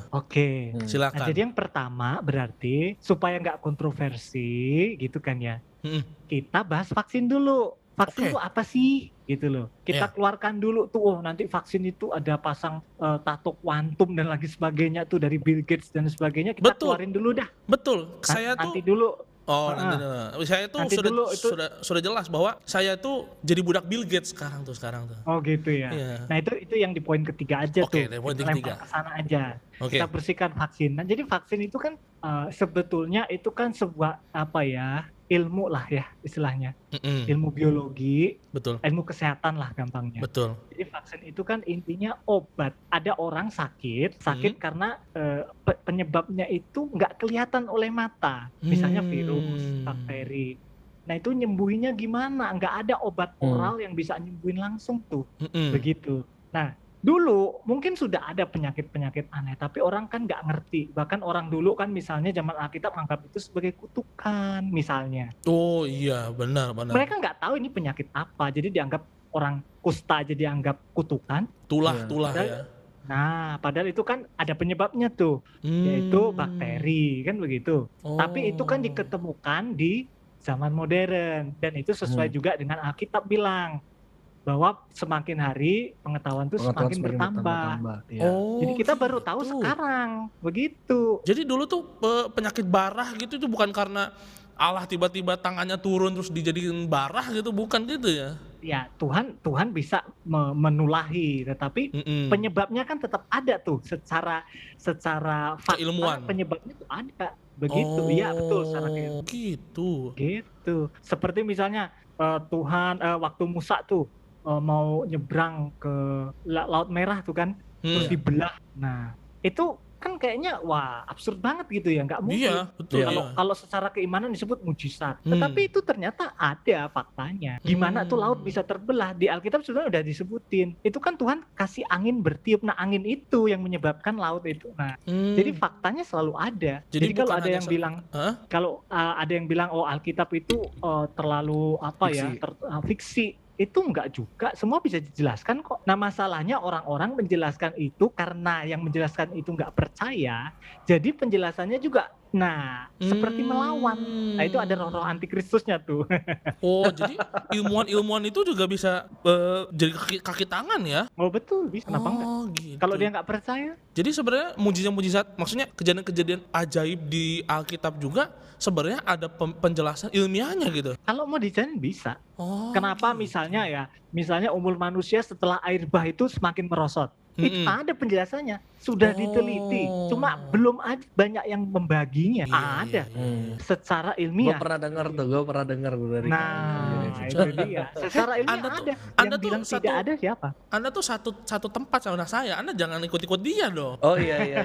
Silakan. Nah, jadi yang pertama berarti supaya nggak kontroversi gitu kan ya. Kita bahas vaksin dulu. Vaksin itu apa sih? Gitu loh. Kita keluarkan dulu tuh nanti vaksin itu ada pasang tato kuantum dan lagi sebagainya tuh dari Bill Gates dan sebagainya, kita keluarin dulu dah. Betul. Saya sudah jelas bahwa saya tuh jadi budak Bill Gates sekarang tuh. Oh gitu ya. Yeah. Nah itu yang di poin ketiga aja tuh. Kita lempar ke sana aja. Kita bersihkan vaksin. Nah, jadi vaksin itu kan sebetulnya itu kan sebuah apa ya? Ilmu lah ya istilahnya. Ilmu biologi, ilmu kesehatan lah gampangnya. Jadi vaksin itu kan intinya obat. Ada orang sakit karena penyebabnya itu nggak kelihatan oleh mata, misalnya virus, bakteri. Nah itu nyembuhinnya gimana? Nggak ada obat oral yang bisa nyembuhin langsung tuh, begitu. Nah dulu mungkin sudah ada penyakit-penyakit aneh, tapi orang kan nggak ngerti. Bahkan orang dulu kan misalnya zaman Alkitab anggap itu sebagai kutukan misalnya. Oh iya benar. Mereka nggak tahu ini penyakit apa, jadi dianggap orang kusta, jadi dianggap kutukan. Tulah ya. Nah padahal itu kan ada penyebabnya tuh, yaitu bakteri kan begitu. Tapi itu kan diketemukan di zaman modern dan itu sesuai juga dengan Alkitab bilang bahwa semakin hari pengetahuan itu semakin bertambah. Ya. Jadi kita baru tahu sekarang, begitu. Jadi dulu tuh penyakit barah gitu itu bukan karena Allah tiba-tiba tangannya turun terus dijadiin barah gitu, bukan gitu ya? Ya Tuhan bisa menulahi, tetapi penyebabnya kan tetap ada tuh secara fakta penyebabnya tuh ada, begitu. Iya betul secara gitu. Gitu. Seperti misalnya Tuhan waktu Musa tuh mau nyebrang ke Laut Merah tuh kan, terus dibelah. Nah itu kan kayaknya absurd banget gitu ya, nggak mungkin. Iya, betul. Kalau secara keimanan disebut mujizat, tetapi itu ternyata ada faktanya. Gimana tuh laut bisa terbelah? Di Alkitab sudah disebutin. Itu kan Tuhan kasih angin bertiup. Nah angin itu yang menyebabkan laut itu. Nah, jadi faktanya selalu ada. Jadi kalau ada yang bilang, kalau ada yang bilang Alkitab itu terlalu fiksi. itu enggak juga, semua bisa dijelaskan kok. Nah masalahnya orang-orang menjelaskan itu karena yang menjelaskan itu enggak percaya, jadi penjelasannya juga nah seperti melawan. Nah itu ada roh-roh antikristusnya tuh. Oh jadi ilmuwan-ilmuwan itu juga bisa jadi kaki tangan ya? Oh betul, bisa. Kenapa enggak? Gitu. Kalau dia enggak percaya. Jadi sebenarnya mujizat-mujizat, maksudnya kejadian-kejadian ajaib di Alkitab juga sebenarnya ada penjelasan ilmiahnya gitu. Kalau mau dicari bisa. Oh, kenapa gitu. Misalnya ya, misalnya umur manusia setelah air bah itu semakin merosot. Itu ada penjelasannya, sudah diteliti, cuma belum ada banyak yang membaginya. Secara ilmiah. Gue pernah dengar dari kamu. Itu dia. Secara ilmiah Anda tuh bilang satu, tidak ada siapa? Anda tuh satu tempat sama saya. Anda jangan ikut-ikut dia dong. Oh iya.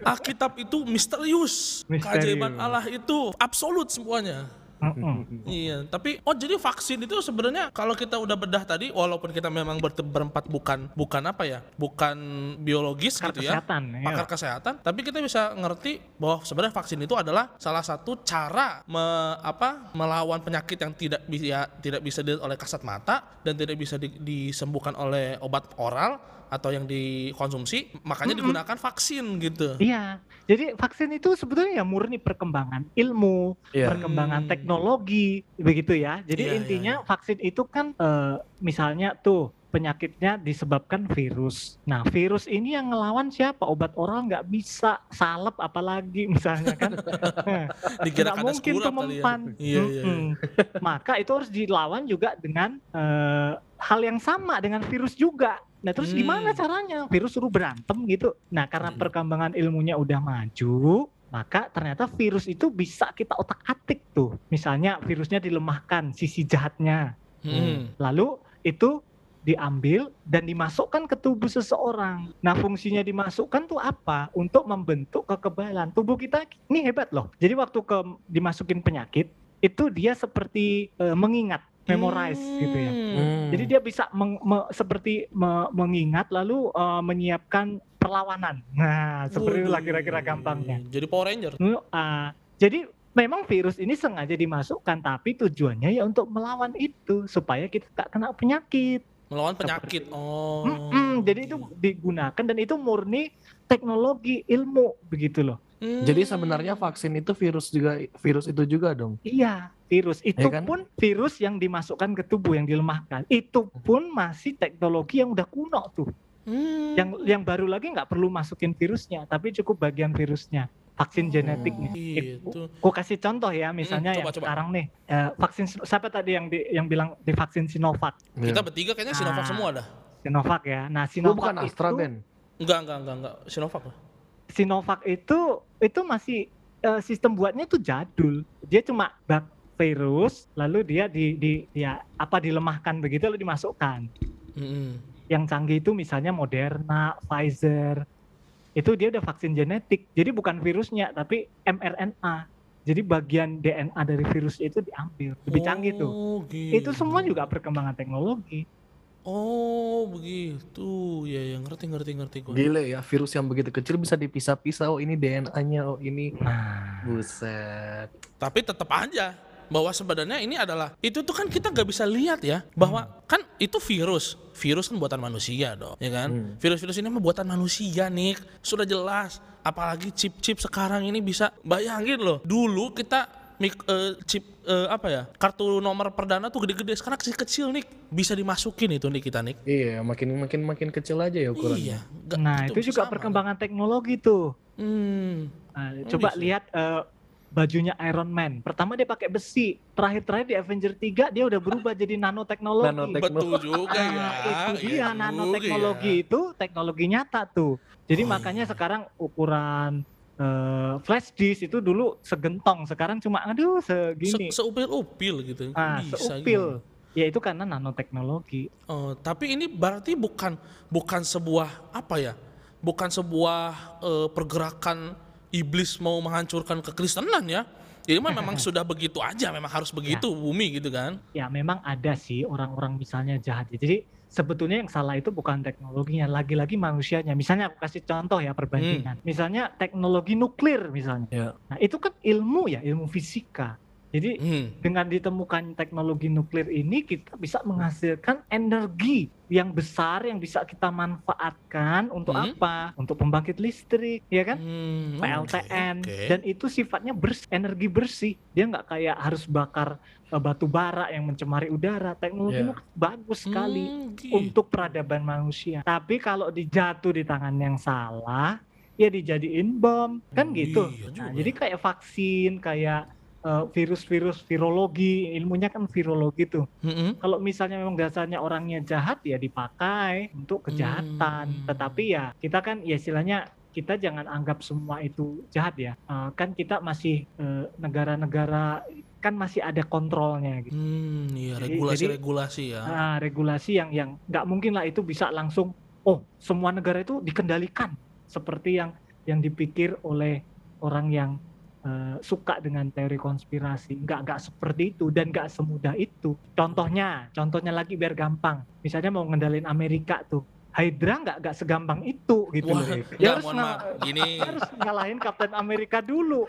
Alkitab itu misterius. Keajaiban Allah itu absolut semuanya. Iya, tapi jadi vaksin itu sebenarnya kalau kita udah bedah tadi, walaupun kita memang berempat bukan apa ya, bukan biologis pakar gitu ya, pakar kesehatan, tapi kita bisa ngerti bahwa sebenarnya vaksin itu adalah salah satu cara melawan penyakit yang tidak bisa dilihat oleh kasat mata dan tidak bisa disembuhkan oleh obat oral atau yang dikonsumsi, makanya digunakan vaksin gitu. Iya, jadi vaksin itu sebetulnya ya murni perkembangan ilmu, perkembangan teknologi, begitu ya. Jadi intinya vaksin itu kan misalnya tuh penyakitnya disebabkan virus. Nah, virus ini yang ngelawan siapa? Obat oral nggak bisa, salep apalagi misalnya kan. Nggak mungkin tuh mempan. Maka itu harus dilawan juga dengan hal yang sama dengan virus juga. Nah terus gimana caranya? Virus suruh berantem gitu. Nah karena perkembangan ilmunya udah maju, maka ternyata virus itu bisa kita otak-atik tuh. Misalnya virusnya dilemahkan, sisi jahatnya. Lalu itu diambil dan dimasukkan ke tubuh seseorang. Nah fungsinya dimasukkan tuh apa? Untuk membentuk kekebalan. Tubuh kita ini hebat loh. Jadi waktu dimasukin penyakit, itu dia seperti mengingat. Memorize gitu ya. Jadi dia bisa mengingat lalu menyiapkan perlawanan. Nah, seperti itulah kira-kira gampangnya. Jadi Power Ranger. Jadi memang virus ini sengaja dimasukkan, tapi tujuannya ya untuk melawan itu supaya kita tak kena penyakit. Melawan penyakit. Jadi itu digunakan dan itu murni teknologi ilmu begitu loh. Jadi sebenarnya vaksin itu virus itu juga dong. Iya. Virus itu ya kan? Pun virus yang dimasukkan ke tubuh yang dilemahkan itu pun masih teknologi yang udah kuno tuh. Yang baru lagi nggak perlu masukin virusnya tapi cukup bagian virusnya, vaksin genetiknya. Gitu. Aku kasih contoh ya misalnya coba. Sekarang nih vaksin siapa tadi yang bilang divaksin Sinovac. Kita bertiga kayaknya Sinovac semua dah. Sinovac ya. Nah Sinovac bukan itu Astra Ben. Enggak Sinovac lah. Sinovac itu masih sistem buatnya tuh jadul. Dia cuma virus lalu dia dilemahkan begitu lalu dimasukkan. Yang canggih itu misalnya Moderna, Pfizer. Itu dia udah vaksin genetik. Jadi bukan virusnya tapi mRNA. Jadi bagian DNA dari virus itu diambil. Lebih canggih tuh. Gitu. Itu semua juga perkembangan teknologi. Oh begitu, ya ngerti gue. Gila ya, virus yang begitu kecil bisa dipisah-pisah. Oh ini DNA-nya, oh ini buset. Tapi tetap aja bahwa sebenarnya ini adalah itu tuh kan kita nggak bisa lihat ya bahwa kan itu virus kan buatan manusia dong, ya kan? Virus-virus ini mah buatan manusia nih, sudah jelas. Apalagi chip-chip sekarang ini bisa bayangin loh. Dulu kita kartu nomor perdana tuh gede-gede, sekarang kecil-kecil nih bisa dimasukin itu nih kita nih. Iya, makin kecil aja ya ukurannya. Iya. Nah, itu juga perkembangan teknologi tuh. Coba lihat bajunya Iron Man. Pertama dia pakai besi, terakhir di Avengers 3 dia udah berubah jadi nanoteknologi. Betul juga ya. Itu dia nanoteknologi ya. Itu teknologi nyata tuh. Jadi makanya sekarang ukuran flash disk itu dulu segentong, sekarang cuma segini. Seupil-upil gitu. Seupil. Ya itu karena nanoteknologi. Tapi ini berarti bukan sebuah bukan sebuah pergerakan iblis mau menghancurkan kekristenan ya. Jadi memang sudah begitu aja, memang harus begitu ya. Bumi gitu kan. Ya memang ada sih orang-orang misalnya jahat. Jadi sebetulnya yang salah itu bukan teknologinya, lagi-lagi manusianya. Misalnya aku kasih contoh ya perbandingan. Misalnya teknologi nuklir misalnya. Nah itu kan ilmu ya, ilmu fisika. Jadi dengan ditemukan teknologi nuklir ini kita bisa menghasilkan energi yang besar yang bisa kita manfaatkan untuk apa? Untuk pembangkit listrik, ya kan? PLTN. Okay. Dan itu sifatnya energi bersih. Dia nggak kayak harus bakar batu bara yang mencemari udara. Teknologinya bagus sekali untuk peradaban manusia. Tapi kalau dijatuh di tangan yang salah, ya dijadiin bom, kan gitu. Nah, jadi kayak vaksin, kayak virus-virus virologi, ilmunya kan virologi tuh. Kalau misalnya memang dasarnya orangnya jahat, ya dipakai untuk kejahatan. Tetapi ya kita kan ya istilahnya kita jangan anggap semua itu jahat ya. Kan kita masih negara-negara kan masih ada kontrolnya gitu. Iya, regulasi-regulasi ya. Regulasi yang nggak mungkin lah itu bisa langsung semua negara itu dikendalikan seperti yang dipikir oleh orang yang suka dengan teori konspirasi. Enggak seperti itu dan enggak semudah itu. Contohnya lagi biar gampang. Misalnya mau ngendalin Amerika tuh. Hydra enggak segampang itu gitu. Wah, ya harus harus ngalahin Kapten Amerika dulu.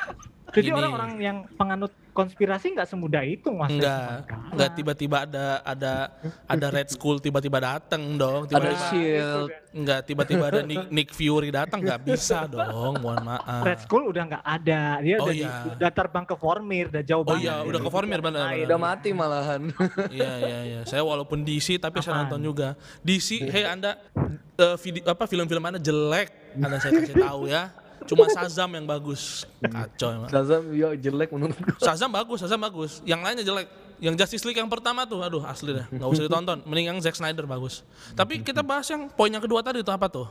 Jadi orang-orang yang penganut konspirasi nggak semudah itu mas. Nggak tiba-tiba ada Red Skull tiba-tiba datang dong. Ada Shield. Nggak tiba-tiba ada Nick Fury datang, nggak bisa dong. Mohon maaf. Red Skull udah nggak ada. Dia udah terbang ke Formir, udah jauh banget. Udah ke Formir benar. Udah mati malahan. Iya. Saya walaupun DC tapi saya nonton juga. DC, Anda film-film Anda jelek. Anda saya kasih tahu ya. Cuma Shazam yang bagus. Kacau emang. Shazam jelek menurutku. Shazam bagus. Yang lainnya jelek. Yang Justice League yang pertama tuh, aduh asli dah, enggak usah ditonton. Mending yang Zack Snyder bagus. Tapi kita bahas yang poin yang kedua tadi itu apa tuh?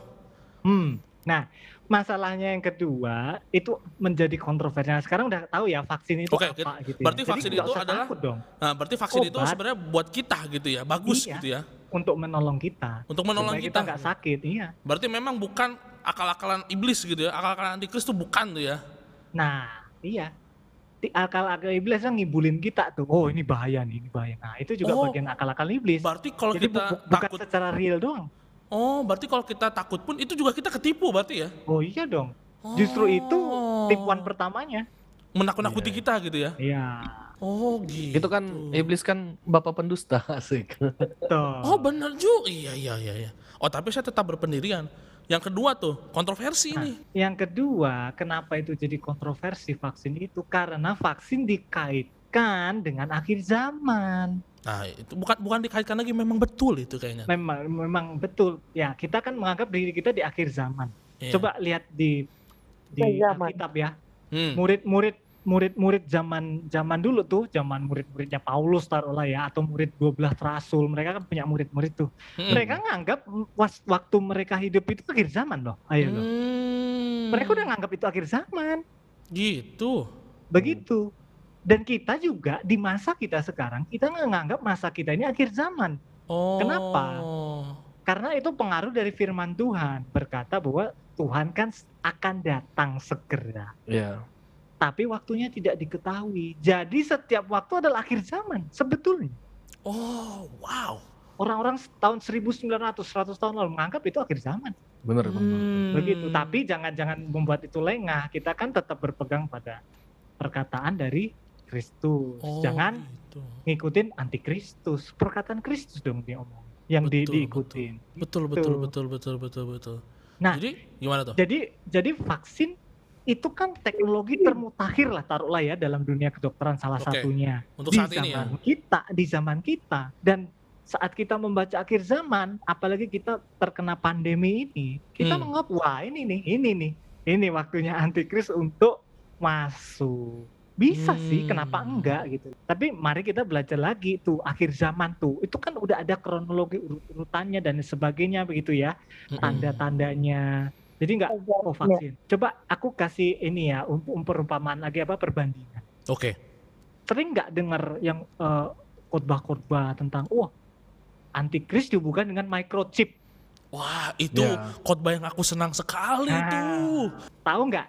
Nah, masalahnya yang kedua itu menjadi kontroversial. Sekarang udah tahu ya vaksin itu apa gitu. Berarti ya. Vaksin itu adalah berarti vaksin itu sebenarnya buat kita gitu ya. Bagus gitu ya. Untuk menolong kita. Supaya kita enggak sakit, iya. Berarti memang bukan akal-akalan iblis gitu ya, akal-akalan antikris tuh bukan tuh ya. Nah iya, akal-akal iblis kan ngibulin kita tuh, ini bahaya nih, nah itu juga bagian akal-akal iblis. Berarti kalau jadi kita takut bukan secara real doang. Berarti kalau kita takut pun itu juga kita ketipu berarti ya. Iya dong, justru itu tipuan pertamanya. Menakut-nakuti kita gitu ya. Iya. Gitu. Itu kan iblis kan bapak pendusta asik. Benar juga, iya. Tapi saya tetap berpendirian. Yang kedua tuh, kontroversi ini. Yang kedua, kenapa itu jadi kontroversi vaksin itu? Karena vaksin dikaitkan dengan akhir zaman. Nah, itu bukan dikaitkan lagi, memang betul itu kayaknya. Memang betul. Ya, kita kan menganggap diri kita di akhir zaman. Yeah. Coba lihat di Alkitab ya. Murid-murid zaman dulu tuh, zaman murid-muridnya Paulus taruhlah ya, atau murid 12 rasul, mereka kan punya murid-murid tuh. Mereka nganggap waktu mereka hidup itu akhir zaman loh. Ayo loh. Mereka udah nganggap itu akhir zaman. Gitu. Begitu. Dan kita juga di masa kita sekarang, kita nganggap masa kita ini akhir zaman. Kenapa? Karena itu pengaruh dari firman Tuhan, berkata bahwa Tuhan kan akan datang segera. Iya. Tapi waktunya tidak diketahui. Jadi setiap waktu adalah akhir zaman sebetulnya. Wow. Orang-orang tahun 1900, 100 tahun lalu menganggap itu akhir zaman. Benar. Begitu. Tapi jangan membuat itu lengah. Kita kan tetap berpegang pada perkataan dari Kristus. Jangan gitu. Ngikutin antikristus. Perkataan Kristus dong dia omong. Yang diikutin. Betul. Nah, jadi gimana tuh? Jadi vaksin itu kan teknologi termutakhir lah taruhlah ya dalam dunia kedokteran salah satunya. Untuk saat ini ya. Di zaman kita dan saat kita membaca akhir zaman, apalagi kita terkena pandemi ini, kita menganggap wah ini waktunya antikris untuk masuk. Bisa sih, kenapa enggak gitu. Tapi mari kita belajar lagi tuh akhir zaman tuh. Itu kan udah ada kronologi urutannya dan sebagainya begitu ya. Tanda-tandanya. Jadi enggak vaksin. Coba aku kasih ini ya, perumpamaan lagi apa perbandingan. Oke. Sering enggak dengar yang khotbah-khotbah tentang antikris dihubungkan dengan microchip. Wah, itu khotbah yang aku senang sekali tuh. Tahu enggak?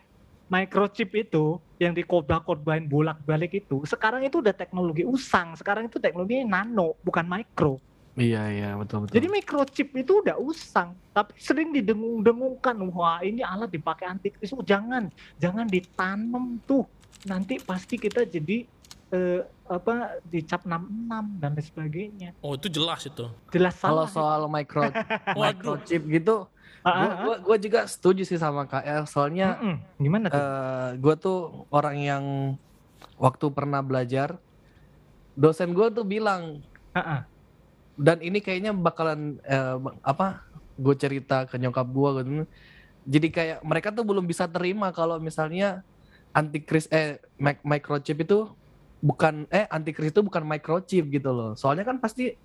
Microchip itu yang di khotbah-khotbahin bolak-balik itu, sekarang itu udah teknologi usang. Sekarang itu teknologi nano, bukan micro. Iya, betul. Jadi microchip itu udah usang, tapi sering didengung-dengungkan, wah ini alat dipakai antikris. Jangan ditanam tuh, nanti pasti kita jadi dicap 66 dan sebagainya. Oh, itu jelas itu. Jelas salah. Kalau soal microchip gitu, gue juga setuju sih sama KL. Soalnya gimana tuh? Gue tuh orang yang waktu pernah belajar, dosen gue tuh bilang, dan ini kayaknya bakalan gue cerita ke nyokap gue gitu. Jadi kayak mereka tuh belum bisa terima kalau misalnya microchip itu bukan antikris itu bukan microchip gitu loh. Soalnya kan pasti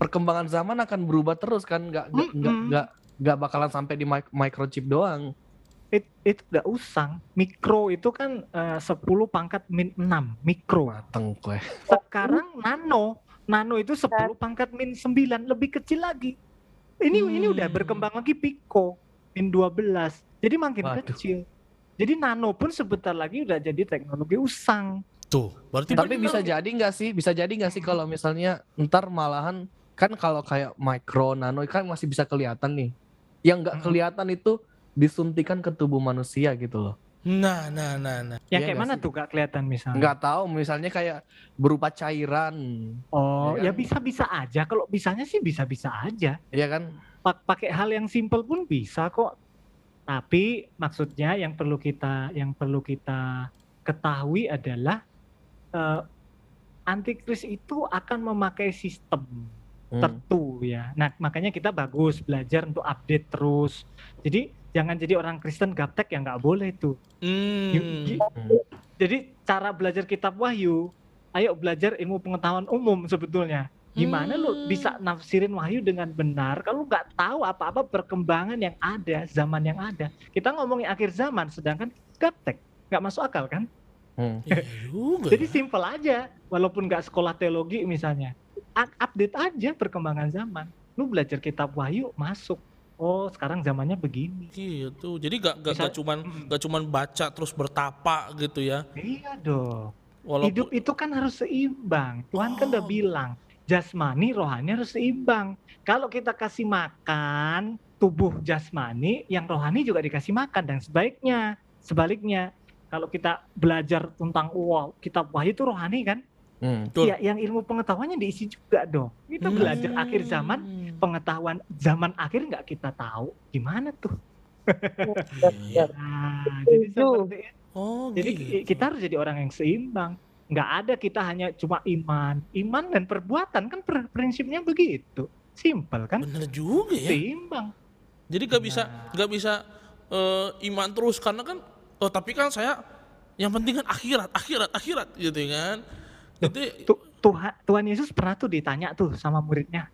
perkembangan zaman akan berubah terus kan, nggak bakalan sampai di microchip doang. Itu udah usang. Mikro itu kan 10⁻⁶ mikro. Mateng gue. Sekarang nano. Nano itu 10⁻⁹, lebih kecil lagi. Ini udah berkembang lagi piko, -12. Jadi makin kecil. Jadi nano pun sebentar lagi udah jadi teknologi usang. Tuh, berarti tapi bisa jadi enggak sih? Bisa jadi enggak sih kalau misalnya ntar malahan kan kalau kayak mikro, nano kan masih bisa kelihatan nih. Yang enggak kelihatan itu disuntikan ke tubuh manusia gitu loh. Nah. Yang ya kayak mana sih? Tuh enggak kelihatan misalnya? Enggak tahu, misalnya kayak berupa cairan. Oh, ya kan? Bisa-bisa aja. Kalau bisanya sih bisa-bisa aja. Iya kan? Pakai hal yang simple pun bisa kok. Tapi maksudnya yang perlu kita ketahui adalah antikris itu akan memakai sistem tertentu ya. Nah, makanya kita bagus belajar untuk update terus. Jadi jangan jadi orang Kristen gaptek yang nggak boleh tuh. Jadi cara belajar kitab Wahyu, ayo belajar ilmu pengetahuan umum sebetulnya. Gimana lu bisa nafsirin Wahyu dengan benar kalau nggak tahu apa-apa perkembangan yang ada, zaman yang ada. Kita ngomongin akhir zaman, sedangkan gaptek, nggak masuk akal kan? Jadi simple aja, walaupun nggak sekolah teologi misalnya. Update aja perkembangan zaman. Lu belajar kitab Wahyu, masuk. Oh, sekarang zamannya begini. Gitu, jadi nggak cuman baca terus bertapa gitu ya? Iya dong. Hidup itu kan harus seimbang. Tuhan kan udah bilang. Jasmani, rohani harus seimbang. Kalau kita kasih makan tubuh jasmani, yang rohani juga dikasih makan, dan sebaliknya. Kalau kita belajar tentang kitab Wahyu itu rohani kan? Ya, yang ilmu pengetahuannya diisi juga dong. Kita belajar akhir zaman, pengetahuan zaman akhir nggak kita tahu. Gimana tuh? Nah, jadi seperti itu. Jadi kita harus jadi orang yang seimbang. Nggak ada kita hanya cuma iman dan perbuatan, kan prinsipnya begitu simple kan. Bener juga ya, seimbang. Jadi nggak bisa iman terus karena kan tapi kan saya yang penting kan akhirat gitu kan. Jadi Tuhan Yesus pernah tuh ditanya tuh sama muridnya,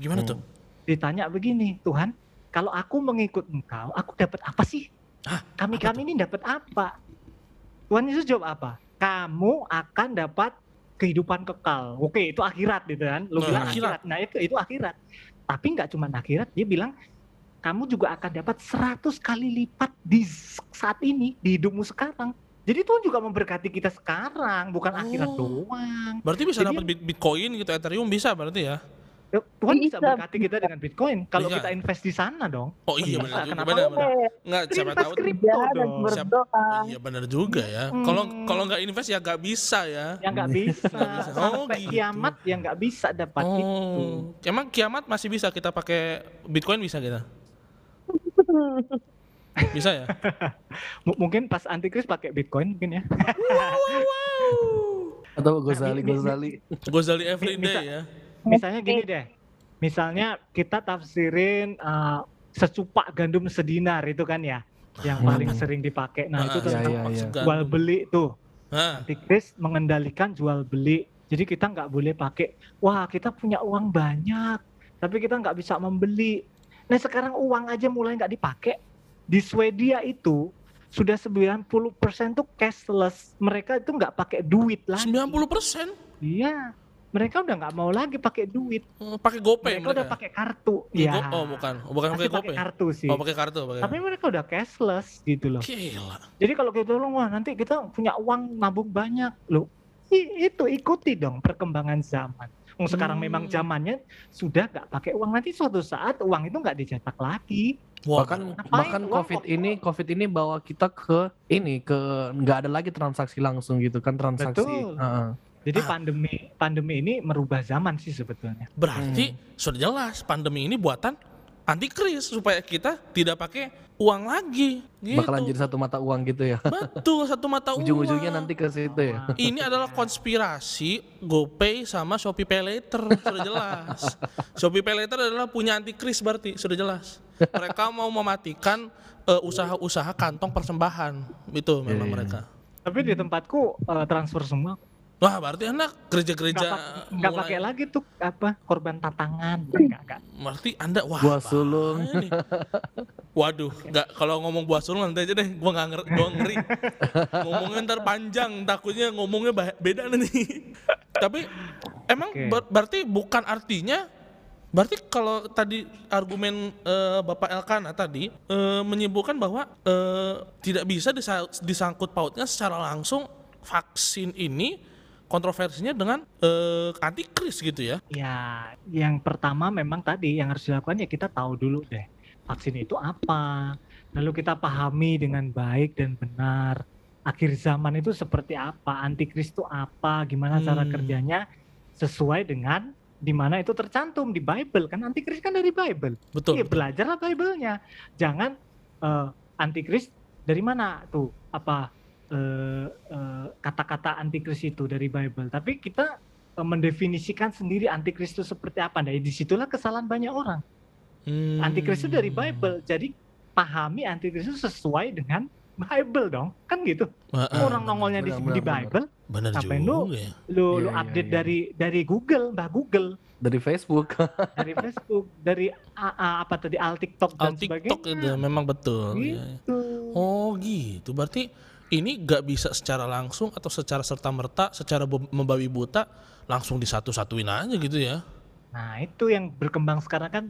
gimana tuh? Ditanya begini, Tuhan, kalau aku mengikut Engkau aku dapat apa sih? Kami ini dapat apa? Tuhan Yesus jawab apa? Kamu akan dapat kehidupan kekal. Oke, itu akhirat gitu kan. Lu bilang akhirat. Nah, itu akhirat. Tapi enggak cuma akhirat, dia bilang kamu juga akan dapat 100 kali lipat di saat ini, di hidupmu sekarang. Jadi Tuhan juga memberkati kita sekarang, bukan akhirat doang. Berarti bisa dapat Bitcoin gitu, Ethereum bisa berarti ya? Tuhan bisa berkati kita dengan Bitcoin kalau kita invest di sana dong. Oh iya benar. Kenapa? Enggak, siapa tahu kripto dong. Iya benar juga ya. Kalau enggak invest ya enggak bisa ya. Ya enggak bisa. Sampai kiamat ya enggak bisa dapat itu. Emang kiamat masih bisa kita pakai Bitcoin bisa kita? Bisa ya? Mungkin pas antikris pakai Bitcoin mungkin ya. Atau Gozali everyday ya. Misalnya gini deh, misalnya kita tafsirin secupak gandum sedinar itu kan ya, yang paling sering dipakai. Nah itu tentang jual beli tuh. Antikris mengendalikan jual beli. Jadi kita nggak boleh pakai, wah kita punya uang banyak, tapi kita nggak bisa membeli. Nah sekarang uang aja mulai nggak dipakai. Di Swedia itu sudah 90% tuh cashless. Mereka itu nggak pakai duit lagi. 90%? Iya. Mereka udah nggak mau lagi pakai duit. Pakai GoPay. Mereka udah pakai kartu. Ya. Bukan pakai kartu sih. Pakai kartu. Tapi mereka udah cashless gitu loh. Gila. Jadi kalau kita gitu, wah nanti kita punya uang nabung banyak loh. Itu ikuti dong perkembangan zaman. Sekarang memang zamannya sudah nggak pakai uang. Nanti suatu saat uang itu nggak dicetak lagi. Wow. Bahkan COVID ini bawa kita ke ini, ke nggak ada lagi transaksi langsung gitu kan, transaksi. Betul. Jadi pandemi ini merubah zaman sih sebetulnya. Berarti sudah jelas pandemi ini buatan antikris supaya kita tidak pakai uang lagi gitu. Bakalan jadi satu mata uang gitu ya. Betul, satu mata uang. Ujung-ujungnya nanti ke situ ya. Ini adalah konspirasi GoPay sama Shopee PayLater, sudah jelas. Shopee PayLater adalah punya antikris berarti, sudah jelas. Mereka mau mematikan usaha-usaha kantong persembahan. Itu memang mereka. Tapi di tempatku transfer semua. Wah, berarti Anda gereja-gereja nggak pakai lagi tuh apa korban tatangan, nggak. Berarti Anda wah buah sulung. Waduh, nggak, kalau ngomong buah sulung nanti aja deh, gua nggak ngerti, gua ngeri. Ngomongnya ntar panjang, takutnya ngomongnya beda nanti. Tapi emang berarti bukan artinya, berarti kalau tadi argumen Bapak Elkana tadi menyebutkan bahwa tidak bisa disangkut pautnya secara langsung vaksin ini kontroversinya dengan antikris gitu ya? Ya, yang pertama memang tadi yang harus dilakukan ya kita tahu dulu deh vaksin itu apa, lalu kita pahami dengan baik dan benar akhir zaman itu seperti apa, antikris itu apa, gimana cara kerjanya sesuai dengan di mana itu tercantum di Bible kan, antikris kan dari Bible. Betul. Ya, belajarlah Bible-nya, jangan antikris dari mana tuh apa? Kata-kata antikris itu dari Bible, tapi kita mendefinisikan sendiri antikris itu seperti apa. Nah, disitulah kesalahan banyak orang. Antikris itu dari Bible, jadi pahami antikris itu sesuai dengan Bible dong, kan gitu. Orang nongolnya di Bible, sampai lu update dari Google, mbah Google, dari Facebook, dari apa tadi TikTok dan sebagainya. TikTok itu memang betul. Gitu. Oh gitu, berarti ini gak bisa secara langsung atau secara serta-merta, secara membabi buta langsung disatu-satuin aja gitu ya. Nah itu yang berkembang sekarang kan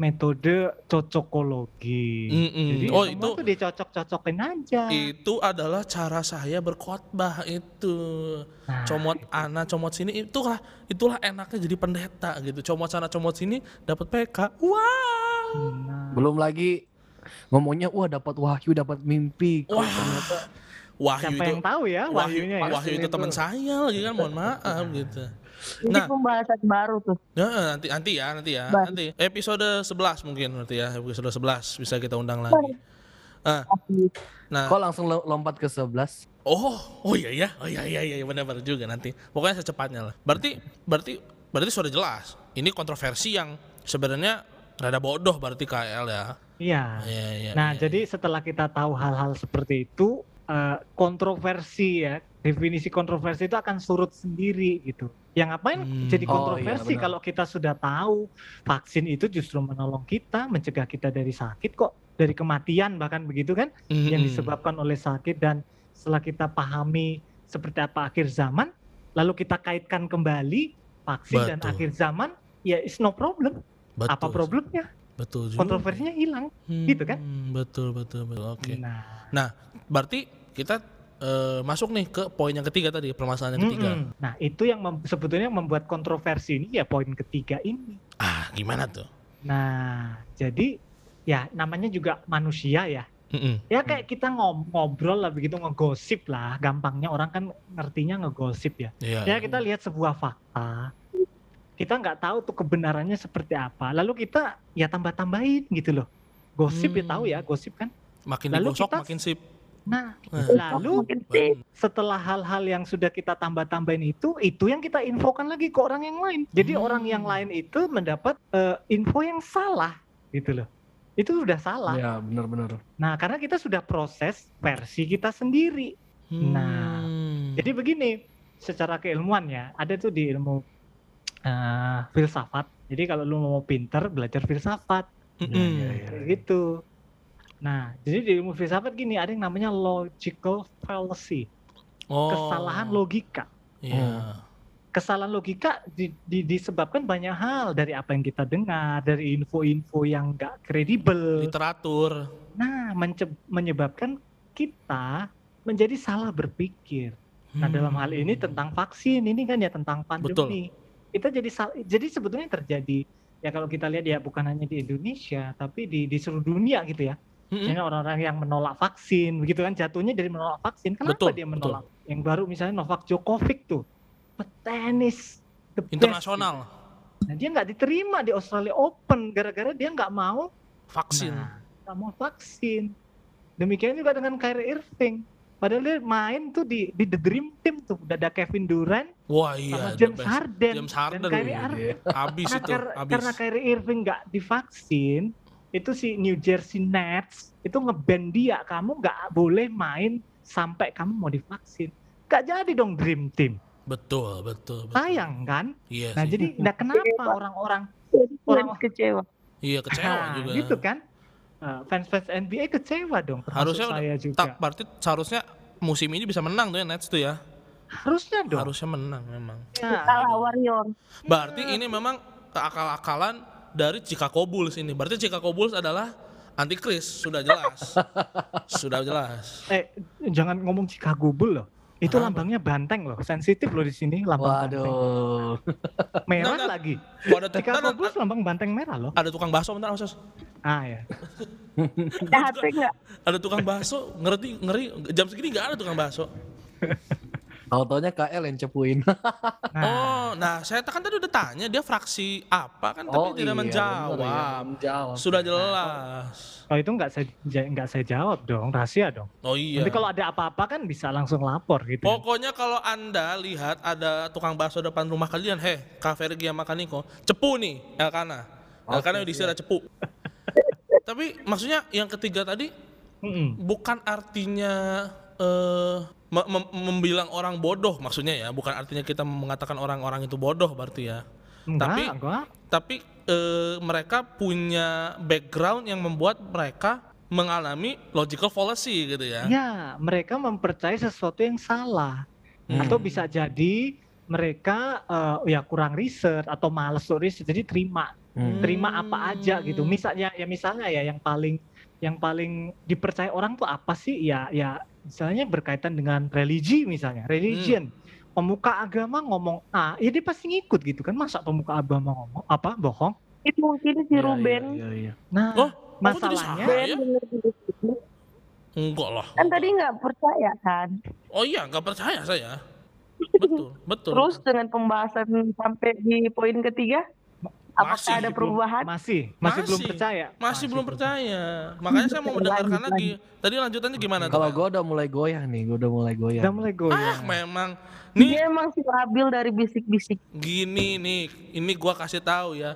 metode cocokologi. Jadi semua itu dicocok-cocokin aja. Itu adalah cara saya berkhotbah itu. Nah, comot itu. Ana, comot sini, itulah enaknya jadi pendeta gitu. Comot sana, comot sini, dapat PK. Wow. Nah. Belum lagi ngomongnya dapat wahyu, dapat mimpi. Wah. Ternyata Wahyu siapa itu, yang tahu ya wahyunya ya. Wahyu itu teman saya lagi kan, mohon maaf gitu. Nah, ini pembahasan baru tuh. Ya, nanti ya. Baik. Nanti episode 11 mungkin nanti ya, episode 11 bisa kita undang lagi. Nah, kok langsung lompat ke 11? Oh iya, benar juga nanti. Pokoknya secepatnya lah. Berarti sudah jelas. Ini kontroversi yang sebenarnya rada bodoh berarti KL ya. Iya. Nah, jadi setelah kita tahu hal-hal seperti itu, kontroversi ya, definisi kontroversi itu akan surut sendiri gitu. Yang ngapain jadi kontroversi kalau kita sudah tahu vaksin itu justru menolong kita, mencegah kita dari sakit kok, dari kematian bahkan begitu kan, yang disebabkan oleh sakit. Dan setelah kita pahami seperti apa akhir zaman, lalu kita kaitkan kembali vaksin dan akhir zaman, ya it's no problem. Betul. Apa problemnya? Betul juga. Kontroversinya hilang, gitu kan? Betul. Oke. Nah, berarti kita masuk nih ke poin yang ketiga tadi, permasalahan yang ketiga. Nah, itu yang sebetulnya membuat kontroversi ini ya, poin ketiga ini. Ah, gimana tuh? Nah, jadi ya namanya juga manusia ya. Ya kayak kita ngobrol lah begitu, ngegosip lah. Gampangnya orang kan ngertinya ngegosip ya. Ya kita lihat sebuah fakta. Kita nggak tahu tuh kebenarannya seperti apa. Lalu kita ya tambah-tambahin gitu loh. Gosip ya tahu ya, gosip kan. Makin digosok makin sip. Lalu setelah hal-hal yang sudah kita tambah-tambahin itu yang kita infokan lagi ke orang yang lain. Jadi orang yang lain itu mendapat info yang salah gitu loh. Itu udah salah. Ya benar-benar. Nah karena kita sudah proses versi kita sendiri. Nah jadi begini, secara keilmuan ya, ada tuh di ilmu filsafat. Jadi kalau lu mau pinter belajar filsafat. Gitu. Nah, jadi di ilmu filsafat gini, ada yang namanya logical fallacy. Kesalahan logika. Kesalahan logika disebabkan banyak hal, dari apa yang kita dengar, dari info-info yang gak kredibel, literatur. Nah, menyebabkan kita menjadi salah berpikir. Nah, dalam hal ini tentang vaksin, ini kan ya tentang pandemi. Betul. Kita jadi sebetulnya terjadi ya kalau kita lihat ya bukan hanya di Indonesia tapi di seluruh dunia gitu ya. Misalnya orang-orang yang menolak vaksin begitu kan, jatuhnya dari menolak vaksin. Kenapa betul, dia menolak? Betul. Yang baru misalnya Novak Djokovic tuh, petenis internasional. Gitu. Nah dia nggak diterima di Australia Open gara-gara dia nggak mau vaksin. Nah, nggak mau vaksin. Demikian juga dengan Kyrie Irving. Padahal dia main tuh di The Dream Team tuh, udah ada Kevin Durant, wah, iya, sama James Harden dan Kyrie Irving. Abis itu, karena Kyrie Irving nggak divaksin, itu si New Jersey Nets itu nge-ban dia, kamu nggak boleh main sampai kamu mau divaksin. Nggak jadi dong Dream Team. Betul. Sayang kan? Iya, nah jadi nah kenapa orang-orang kecewa? Iya kecewa juga. Gitu kan? Fans NBA kecewa dong. Harusnya saya juga. Tak, berarti seharusnya musim ini bisa menang tuh ya Nets tuh ya. Harusnya dong. Harusnya menang memang. Ya. Kalah Warrior. Berarti ini memang akal-akalan dari Chicago Bulls ini. Berarti Chicago Bulls adalah antikris, sudah jelas. Jangan ngomong Chicago Bulls loh. Itu lambangnya banteng loh, sensitif loh di sini lambang banteng. Waduh. Merah enggak. Lagi. Chicago Bulls lambang banteng merah loh. Ada tukang bakso bentar, Mas. Ah ya. Ada tukang bakso, ngeri jam segini enggak ada tukang bakso. Autonya KL yang cepuin. Nah saya kan tadi udah tanya dia fraksi apa kan, tapi tidak menjawab. Sudah jelas. Oh itu nggak saya jawab dong, rahasia dong. Oh iya. Nanti kalau ada apa-apa kan bisa langsung lapor gitu. Pokoknya kalau Anda lihat ada tukang bakso depan rumah kalian, Kak Fergie sama Kak Niko, cepu nih Elkana. Elkana Yudistira cepu. Tapi maksudnya yang ketiga tadi bukan artinya membilang orang bodoh maksudnya ya, bukan artinya kita mengatakan orang-orang itu bodoh berarti ya. Tapi mereka punya background yang membuat mereka mengalami logical fallacy gitu ya. Ya, mereka mempercayai sesuatu yang salah. Atau bisa jadi mereka kurang riset atau malas riset, jadi terima apa aja gitu. Misalnya ya yang paling dipercaya orang tuh apa sih? Ya misalnya berkaitan dengan religi misalnya, religion. Pemuka agama ngomong A, ya dia pasti ngikut gitu kan. Masa pemuka agama ngomong apa? Bohong. Itu mungkin si Ruben. Iya. Nah, masalahnya ya? Enggak lah. Kan tadi enggak percaya kan? Oh iya, enggak percaya saya. Betul. Terus dengan pembahasan sampai di poin ketiga, apakah ada perubahan? Masih belum percaya. Masih belum percaya. Makanya saya mau mendengarkan lagi. Tadi lanjutannya gimana? Kalau gue udah mulai goyah nih, Ah, memang. Nih, dia emang si labil dari bisik-bisik. Gini nih, ini gue kasih tahu ya.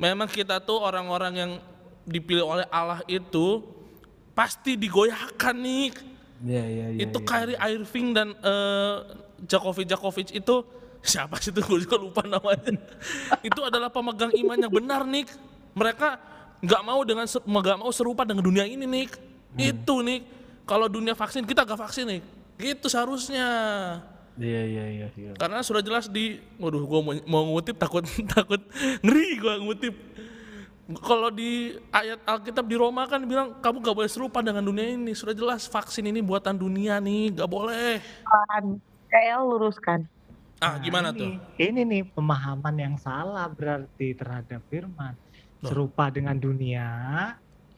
Memang kita tuh orang-orang yang dipilih oleh Allah itu pasti digoyahkan nih. Iya. Itu Kyrie Irving dan Djokovic itu. Siapa sih itu? Gue juga lupa namanya. Itu adalah pemegang iman yang benar, Nick. Mereka nggak mau serupa dengan dunia ini, Nick. Itu, Nick. Kalau dunia vaksin, kita nggak vaksin, Nick. Gitu seharusnya. Iya. Karena sudah jelas gue mau ngutip takut ngeri gue ngutip. Kalau di ayat Alkitab di Roma kan bilang kamu nggak boleh serupa dengan dunia ini. Sudah jelas vaksin ini buatan dunia, Nick. Nggak boleh. KL luruskan. Nah, gimana tuh? Ini nih pemahaman yang salah berarti terhadap firman. Serupa dengan dunia,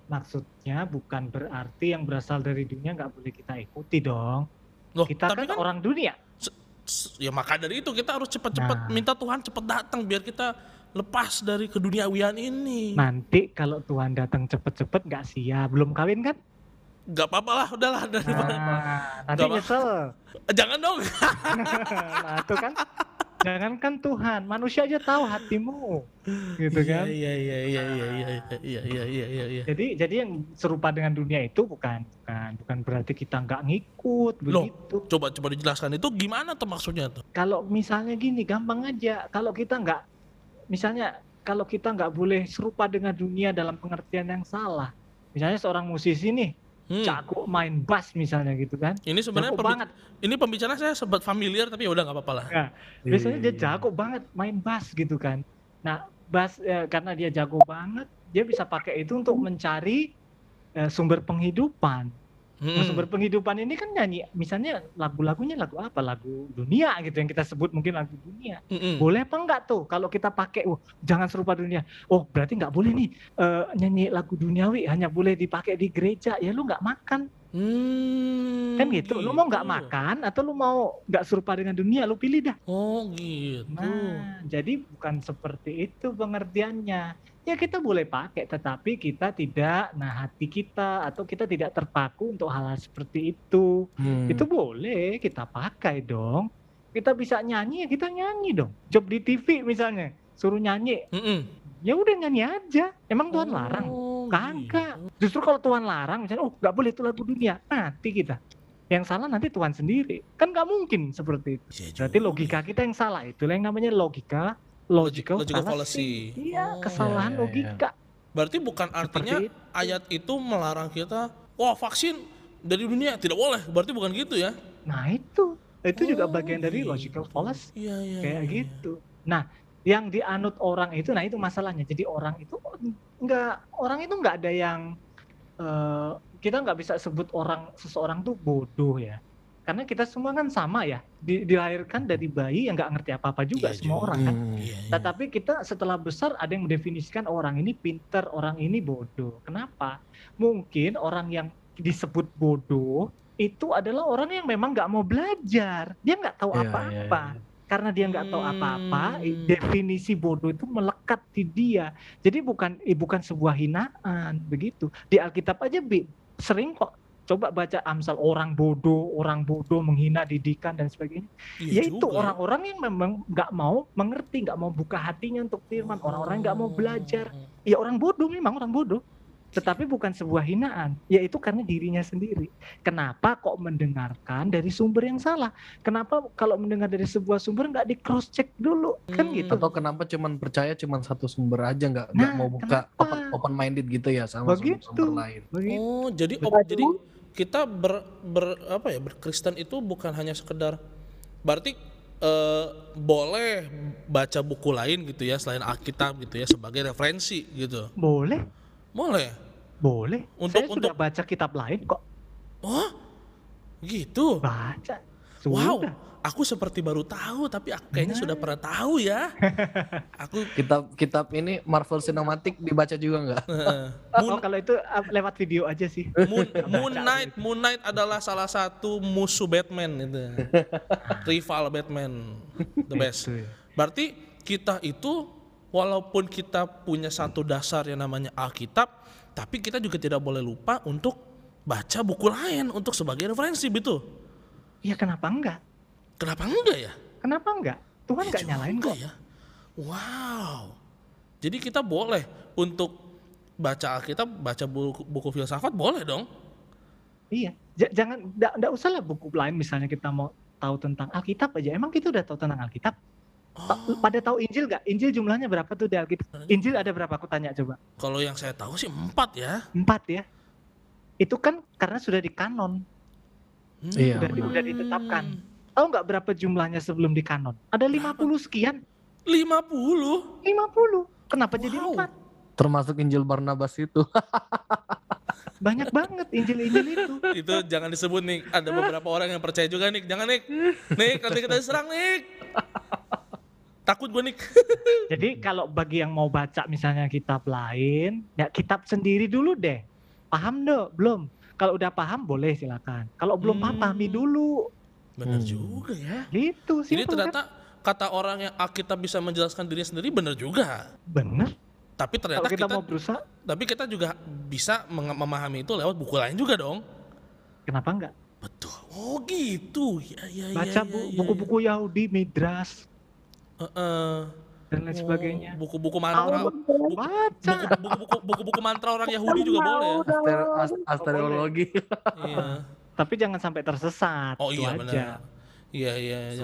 maksudnya bukan berarti yang berasal dari dunia gak boleh kita ikuti dong. Loh, kita kan orang dunia. Ya maka dari itu kita harus cepat-cepat minta Tuhan cepat datang biar kita lepas dari keduniawian ini. Nanti kalau Tuhan datang cepat-cepat gak siap, belum kawin kan? Gak apa-apa lah, udahlah daripada nanti nyesel. Jangan dong. Nah itu kan, jangankan Tuhan, manusia aja tahu hatimu, gitu kan? Iya. Jadi yang serupa dengan dunia itu bukan berarti kita nggak ngikut begitu. Loh, coba dijelaskan itu gimana tuh maksudnya tuh? Kalau misalnya gini, gampang aja. Kalau kita nggak boleh serupa dengan dunia dalam pengertian yang salah. Misalnya seorang musisi nih. Jago main bass misalnya gitu kan. Ini sebenarnya ini pembicara saya sempat familiar tapi udah enggak apa-apa lah. Nah, biasanya dia jago banget main bass gitu kan. Nah, bass karena dia jago banget, dia bisa pakai itu untuk mencari sumber penghidupan. Sumber penghidupan ini kan nyanyi, misalnya lagu-lagunya lagu apa? Lagu dunia gitu yang kita sebut mungkin lagu dunia. Boleh apa enggak tuh kalau kita pakai, oh, jangan serupa dunia. Oh, berarti enggak boleh nih nyanyi lagu duniawi, hanya boleh dipakai di gereja. Ya lu enggak makan. Kan gitu, lu mau nggak makan atau lu mau nggak serupa dengan dunia, lu pilih dah. Oh gitu. Nah, jadi bukan seperti itu pengertiannya. Ya kita boleh pakai, tetapi kita tidak, nah hati kita atau kita tidak terpaku untuk hal-hal seperti itu. Itu boleh kita pakai dong. Kita bisa nyanyi, ya kita nyanyi dong. Job di TV misalnya, suruh nyanyi. Ya udah nyanyi aja. Emang Tuhan larang? Kagak. Justru kalau Tuhan larang misalnya, oh nggak boleh itu lagu dunia, nanti kita yang salah nanti Tuhan sendiri. Kan nggak mungkin seperti itu. Berarti logika kita yang salah, itulah yang namanya logika logical fallacy. Iya, kesalahan logika. Berarti bukan artinya itu. Ayat itu melarang kita, wah vaksin dari dunia tidak boleh. Berarti bukan gitu ya? Nah itu juga bagian dari logical fallacy. Iya, gitu. Nah, yang dianut orang itu, nah itu masalahnya. Jadi orang itu nggak ada yang kita nggak bisa sebut seseorang tuh bodoh ya, karena kita semua kan sama ya, dilahirkan dari bayi yang nggak ngerti apa-apa juga, semua juga. Orang kan. Tetapi kita setelah besar ada yang mendefinisikan orang ini pinter, orang ini bodoh. Kenapa? Mungkin orang yang disebut bodoh itu adalah orang yang memang nggak mau belajar, dia nggak tahu apa-apa. Karena dia nggak tahu apa-apa, definisi bodoh itu melekat di dia. Jadi bukan sebuah hinaan begitu. Di Alkitab aja sering kok, coba baca Amsal, orang bodoh menghina didikan dan sebagainya. Yaitu orang-orang yang memang nggak mau mengerti, nggak mau buka hatinya untuk firman, orang-orang nggak mau belajar. Ya orang bodoh. Tetapi bukan sebuah hinaan, yaitu karena dirinya sendiri. Kenapa kok mendengarkan dari sumber yang salah? Kenapa kalau mendengar dari sebuah sumber nggak di cross check dulu, kan gitu? Atau kenapa cuman percaya cuman satu sumber aja, nggak mau buka open minded gitu ya sama sumber lain? Begitu. Oh, jadi kita berkristen itu bukan hanya sekedar berarti boleh baca buku lain gitu ya selain Alkitab gitu ya sebagai referensi gitu. Boleh. Saya sudah baca kitab lain kok. Oh, gitu. Baca. Wow, aku seperti baru tahu, tapi aku kayaknya sudah pernah tahu ya. Aku kitab ini Marvel Cinematic dibaca juga nggak? Kalau itu lewat video aja sih. Moon Knight adalah salah satu musuh Batman itu. Rival Batman, the best. Berarti kita itu, walaupun kita punya satu dasar yang namanya Alkitab, tapi kita juga tidak boleh lupa untuk baca buku lain untuk sebagai referensi, betul? Ya kenapa enggak? Kenapa enggak? Tuhan enggak nyalain kok. Ya. Wow. Jadi kita boleh untuk baca Alkitab, baca buku filsafat boleh dong? Iya. Jangan, enggak usah lah buku lain misalnya kita mau tahu tentang Alkitab aja. Emang kita udah tahu tentang Alkitab? Pada tahu Injil nggak? Injil jumlahnya berapa tuh di Alkitab? Injil ada berapa? Aku tanya coba. Kalau yang saya tahu sih 4 ya. Itu kan karena sudah di kanon, sudah ditetapkan. Tahu nggak berapa jumlahnya sebelum di kanon? Ada 50 sekian. 50. Kenapa jadi 4? Termasuk Injil Barnabas itu. Banyak banget Injil-Injil itu. Itu jangan disebut nih. Ada beberapa orang yang percaya juga nih. Jangan Nik, nanti kita diserang Nik. Takut gue Nik. Jadi kalau bagi yang mau baca misalnya kitab lain, ya kitab sendiri dulu deh. Paham deh? Belum. Kalau udah paham boleh silakan. Kalau belum paham, pahami dulu. Benar juga ya. Gitu sih. Jadi ternyata kata orang yang Alkitab bisa menjelaskan dirinya sendiri benar juga. Benar. Tapi ternyata kita mau berusaha, tapi kita juga bisa memahami itu lewat buku lain juga dong. Kenapa enggak? Betul. Oh gitu. Ya, baca buku-buku Yahudi, Midras, dan lain sebagainya. Buku-buku mantra. Buku-buku mantra orang Yahudi juga boleh. Asteriologi. Iya. Tapi jangan sampai tersesat. Oh iya benar. Iya.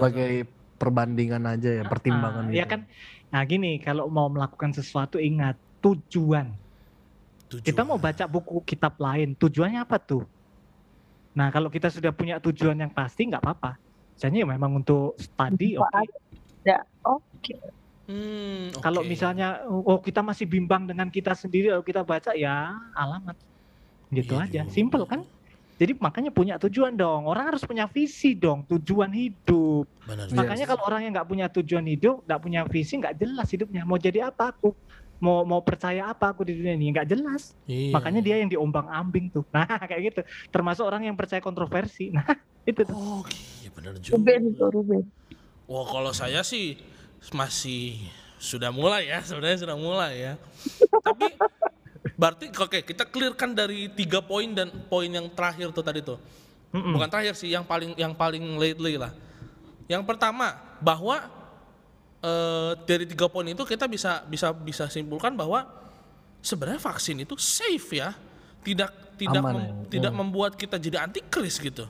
Sebagai perbandingan aja ya, pertimbangan. Iya kan. Nah gini, kalau mau melakukan sesuatu ingat tujuan. Kita mau baca buku kitab lain, tujuannya apa tuh? Nah kalau kita sudah punya tujuan yang pasti nggak apa-apa. Misalnya memang untuk study, oke. Kalau misalnya kita masih bimbang dengan kita sendiri, kalau kita baca ya alamat, gitu aja, simple kan? Jadi makanya punya tujuan dong. Orang harus punya visi dong, tujuan hidup. Benar, makanya yes. Kalau orang yang nggak punya tujuan hidup, nggak punya visi, nggak jelas hidupnya. Mau jadi apa aku? Mau percaya apa aku di dunia ini? Nggak jelas. Iya. Makanya dia yang diombang-ambing tuh. Nah kayak gitu. Termasuk orang yang percaya kontroversi. Nah itu tuh. Oh iya benar juga. Ruben. Wah kalau saya sih masih sudah mulai ya, sebenarnya sudah mulai ya. Tapi berarti oke, kita clearkan dari 3 poin dan poin yang terakhir tuh tadi tuh. Bukan terakhir sih, yang paling lately lah. Yang pertama bahwa dari 3 poin itu kita bisa simpulkan bahwa sebenarnya vaksin itu safe ya. Tidak membuat kita jadi antikris gitu.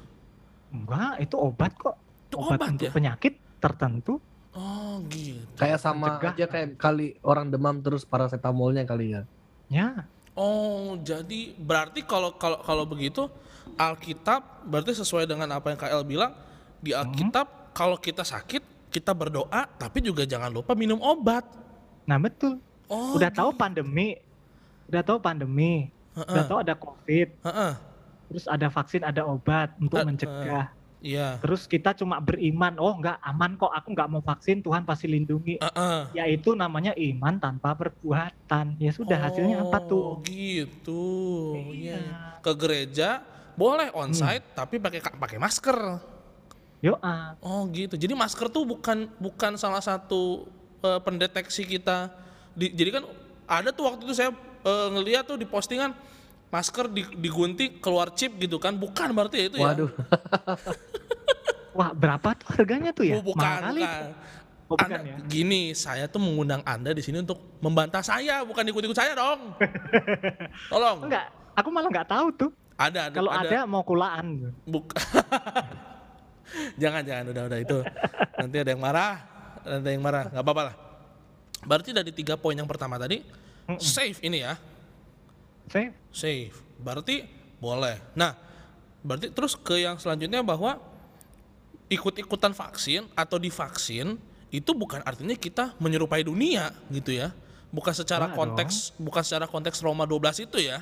Enggak, itu obat kok. Itu obat untuk ya? Penyakit tertentu. Oh, gitu. Kayak sama mencegah. Aja kayak kali orang demam terus parasetamolnya kali ya. Ya. Oh, jadi berarti kalau begitu Alkitab berarti sesuai dengan apa yang KL bilang di Alkitab kalau kita sakit kita berdoa tapi juga jangan lupa minum obat. Nah, betul. Oh, udah tahu pandemi. Udah tahu ada COVID. Terus ada vaksin, ada obat untuk mencegah. Iya. Terus kita cuma beriman, oh enggak aman kok, aku enggak mau vaksin, Tuhan pasti lindungi. Yaitu namanya iman tanpa perbuatan. Ya sudah, hasilnya apa tuh? Gitu. Iya. Ke gereja boleh onsite tapi pakai masker. Yoa. Oh gitu. Jadi masker tuh bukan salah satu pendeteksi kita. Jadi kan ada tuh waktu itu saya ngeliat tuh di postingan masker digunting keluar chip gitu kan, bukan berarti itu ya? Waduh. Wah berapa tuh harganya tuh ya? Bukan. Anda, ya? Gini, saya tuh mengundang Anda di sini untuk membantah saya, bukan ikut-ikut saya dong. Tolong. Enggak, aku malah nggak tahu tuh. Ada. Kalau ada mau kulaan. Jangan, udah itu. Nanti ada yang marah, nggak apa-apa lah. Berarti dari 3 poin yang pertama tadi, safe ini ya. Safe, berarti boleh. Nah, berarti terus ke yang selanjutnya bahwa ikut-ikutan vaksin atau divaksin itu bukan artinya kita menyerupai dunia gitu ya. Bukan secara konteks Roma 12 itu ya.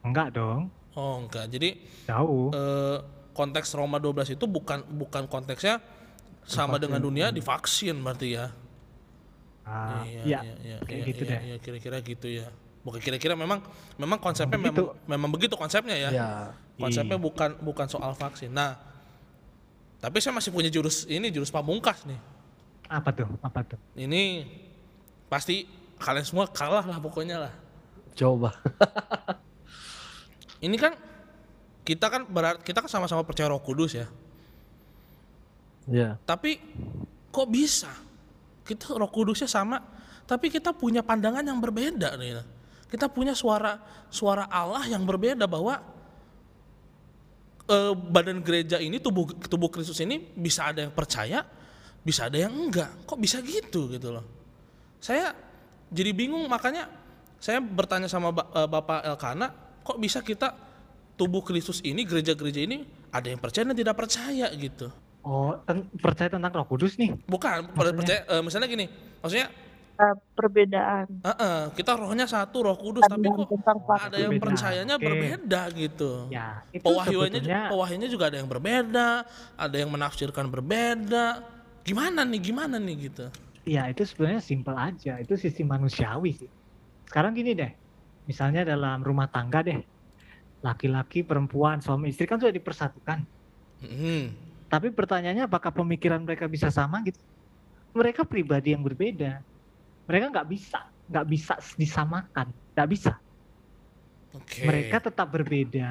Enggak dong. Oh, enggak. Jadi jauh. Konteks Roma 12 itu bukan konteksnya sama divaksin. Dengan dunia divaksin berarti ya. Iya, kira-kira gitu ya. Bukan kira-kira memang konsepnya memang begitu konsepnya ya. Ya. Konsepnya bukan soal vaksin. Nah, tapi saya masih punya jurus pamungkas nih. Apa tuh? Ini pasti kalian semua kalah lah pokoknya lah. Coba. Ini kan kita kan sama-sama percaya Roh Kudus ya. Ya. Tapi kok bisa? Kita Roh Kudusnya sama, tapi kita punya pandangan yang berbeda nih. Kita punya suara Allah yang berbeda bahwa badan gereja ini, tubuh Kristus ini bisa ada yang percaya, bisa ada yang enggak. Kok bisa gitu loh. Saya jadi bingung, makanya saya bertanya sama Bapak Elkana, kok bisa kita tubuh Kristus ini, gereja-gereja ini ada yang percaya dan tidak percaya gitu. Oh, percaya tentang Roh Kudus nih? Bukan, percaya misalnya gini, maksudnya perbedaan. Kita rohnya satu, Roh Kudus, tapi kok ada yang percayanya berbeda gitu. Ya, pewahyuannya juga ada yang berbeda, ada yang menafsirkan berbeda. Gimana nih gitu? Ya itu sebenarnya simpel aja, itu sisi manusiawi sih. Sekarang gini deh, misalnya dalam rumah tangga deh, laki-laki, perempuan, suami istri kan sudah dipersatukan. Tapi pertanyaannya apakah pemikiran mereka bisa sama gitu? Mereka pribadi yang berbeda. Mereka nggak bisa disamakan, nggak bisa. Okay. Mereka tetap berbeda,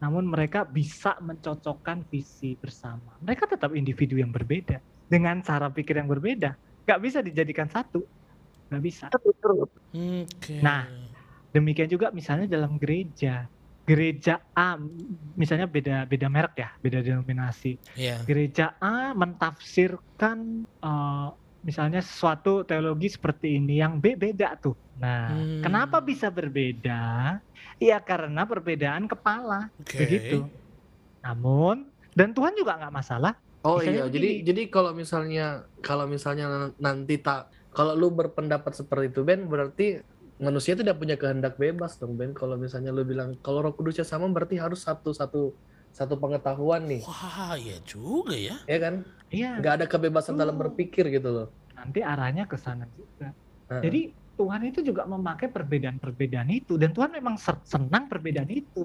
namun mereka bisa mencocokkan visi bersama. Mereka tetap individu yang berbeda, dengan cara pikir yang berbeda. Nggak bisa dijadikan satu, nggak bisa. Okay. Nah, demikian juga misalnya dalam gereja. Gereja A, misalnya beda merek ya, beda denominasi. Yeah. Gereja A mentafsirkan misalnya sesuatu teologi seperti ini, yang B beda tuh. Nah, kenapa bisa berbeda? Ya karena perbedaan kepala, begitu. Namun, dan Tuhan juga nggak masalah. Oh misalnya iya, jadi kalau misalnya nanti kalau lu berpendapat seperti itu Ben, berarti manusia tidak punya kehendak bebas dong, Ben. Kalau misalnya lu bilang kalau Roh Kudusnya sama berarti harus satu pengetahuan nih. Wah, ya juga ya. Iya kan? Iya. Enggak ada kebebasan dalam berpikir gitu loh. Nanti arahnya ke sana juga. Jadi Tuhan itu juga memakai perbedaan-perbedaan itu, dan Tuhan memang senang perbedaan itu.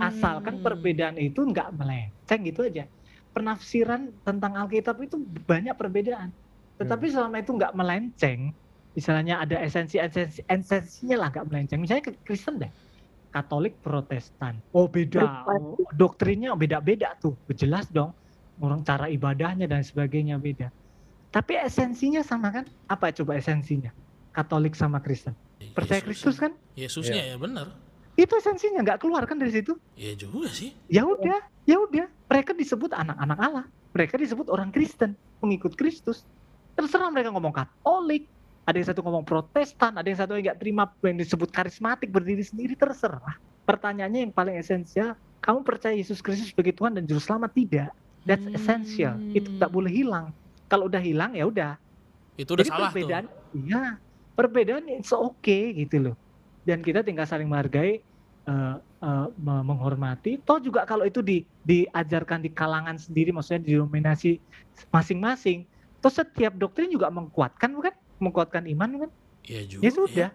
Asalkan perbedaan itu enggak melenceng gitu aja. Penafsiran tentang Alkitab itu banyak perbedaan. Tetapi selama itu enggak melenceng, misalnya ada esensinya lah, nggak melenceng. Misalnya Kristen deh, Katolik, Protestan. Oh beda, oh, doktrinnya beda-beda tuh, jelas dong. Orang cara ibadahnya dan sebagainya beda. Tapi esensinya sama kan? Apa coba esensinya? Katolik sama Kristen. Percaya Kristus kan? Yesusnya ya benar. Itu esensinya, nggak keluar kan dari situ? Iya juga sih. Ya udah. Mereka disebut anak-anak Allah. Mereka disebut orang Kristen, pengikut Kristus. Terserah mereka ngomong Katolik. Ada yang satu ngomong Protestan, ada yang satu yang nggak terima yang disebut karismatik, berdiri sendiri, terserah. Pertanyaannya yang paling esensial, kamu percaya Yesus Kristus sebagai Tuhan dan Juru Selamat tidak? That's essential. Itu nggak boleh hilang. Kalau udah hilang ya udah. Itu udah jadi salah perbedaan, tuh. Iya, perbedaan it's okay gitu loh. Dan kita tinggal saling menghargai, menghormati. Toh juga kalau itu diajarkan di kalangan sendiri, maksudnya di dominasi masing-masing. Toh setiap doktrin juga menguatkan, bukan? Menguatkan iman kan? Iya juga. Ya sudah.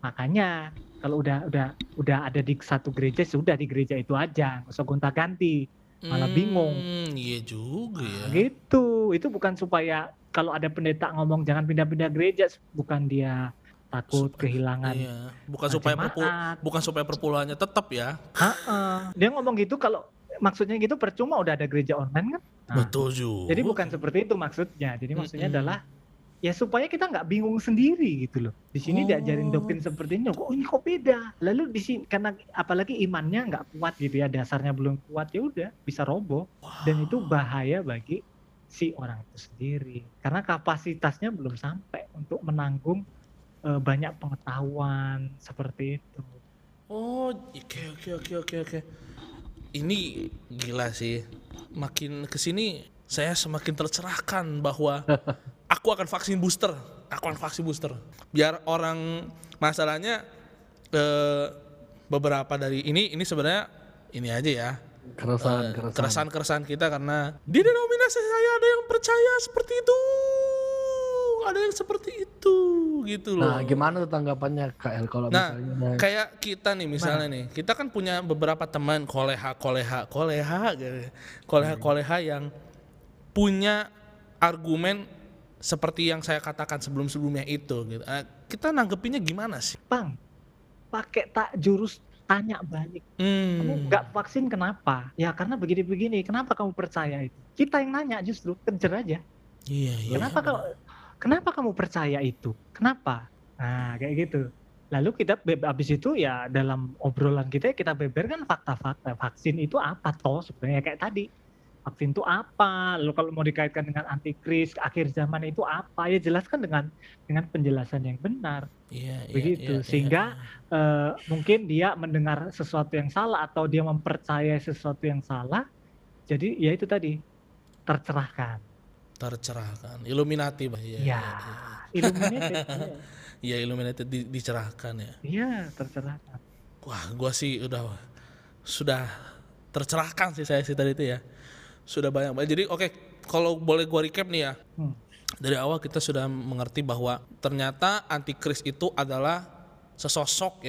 Makanya kalau udah ada di satu gereja, sudah di gereja itu aja, nggak usah gonta-ganti, malah bingung. Iya juga ya. Nah, gitu. Itu bukan supaya kalau ada pendeta ngomong jangan pindah-pindah gereja, bukan dia takut kehilangan. Iya. Bukan supaya perpuluhannya tetap ya. Dia ngomong gitu kalau maksudnya gitu percuma udah ada gereja online kan? Nah, betul juga. Jadi bukan seperti itu maksudnya. Jadi maksudnya adalah ya supaya kita nggak bingung sendiri gitu loh. Di sini diajarin doktrin seperti ini, oh ini kok beda. Lalu di sini karena apalagi imannya nggak kuat gitu ya, dasarnya belum kuat, ya udah bisa roboh. Wow. Dan itu bahaya bagi si orang itu sendiri. Karena kapasitasnya belum sampai untuk menanggung banyak pengetahuan seperti itu. Oh, oke. Ini gila sih. Makin kesini saya semakin tercerahkan bahwa aku akan vaksin booster. Biar orang, masalahnya beberapa dari ini sebenarnya ini aja ya. Keresahan kita karena di denominasi saya ada yang percaya seperti itu, ada yang seperti itu gitu loh. Nah, gimana tanggapannya KL kalau misalnya kayak kita nih misalnya nih. Kita kan punya beberapa teman koleha yang punya argumen seperti yang saya katakan sebelum-sebelumnya itu gitu. Kita nanggepinnya gimana sih? Bang, pakai tak jurus tanya balik. Kamu nggak vaksin kenapa? Ya karena begini-begini. Kenapa kamu percaya itu? Kita yang nanya justru, kejar aja. Iya. Kenapa kamu percaya itu? Kenapa? Nah, kayak gitu. Lalu kita habis itu ya dalam obrolan kita beberkan fakta-fakta. Vaksin itu apa toh sebenarnya, kayak tadi. Vaksin itu apa? Lalu kalau mau dikaitkan dengan antikris, akhir zaman itu apa? Ya jelaskan dengan penjelasan yang benar. Begitu. Sehingga mungkin dia mendengar sesuatu yang salah atau dia mempercayai sesuatu yang salah. Jadi ya itu tadi, tercerahkan. Illuminati bah. Illuminati dicerahkan ya. Iya, tercerahkan. Wah, gua sih sudah tercerahkan sih saya sih tadi itu ya. Sudah banyak. Jadi oke, kalau boleh gue recap nih ya. Dari awal kita sudah mengerti bahwa ternyata antikris itu adalah sesosok,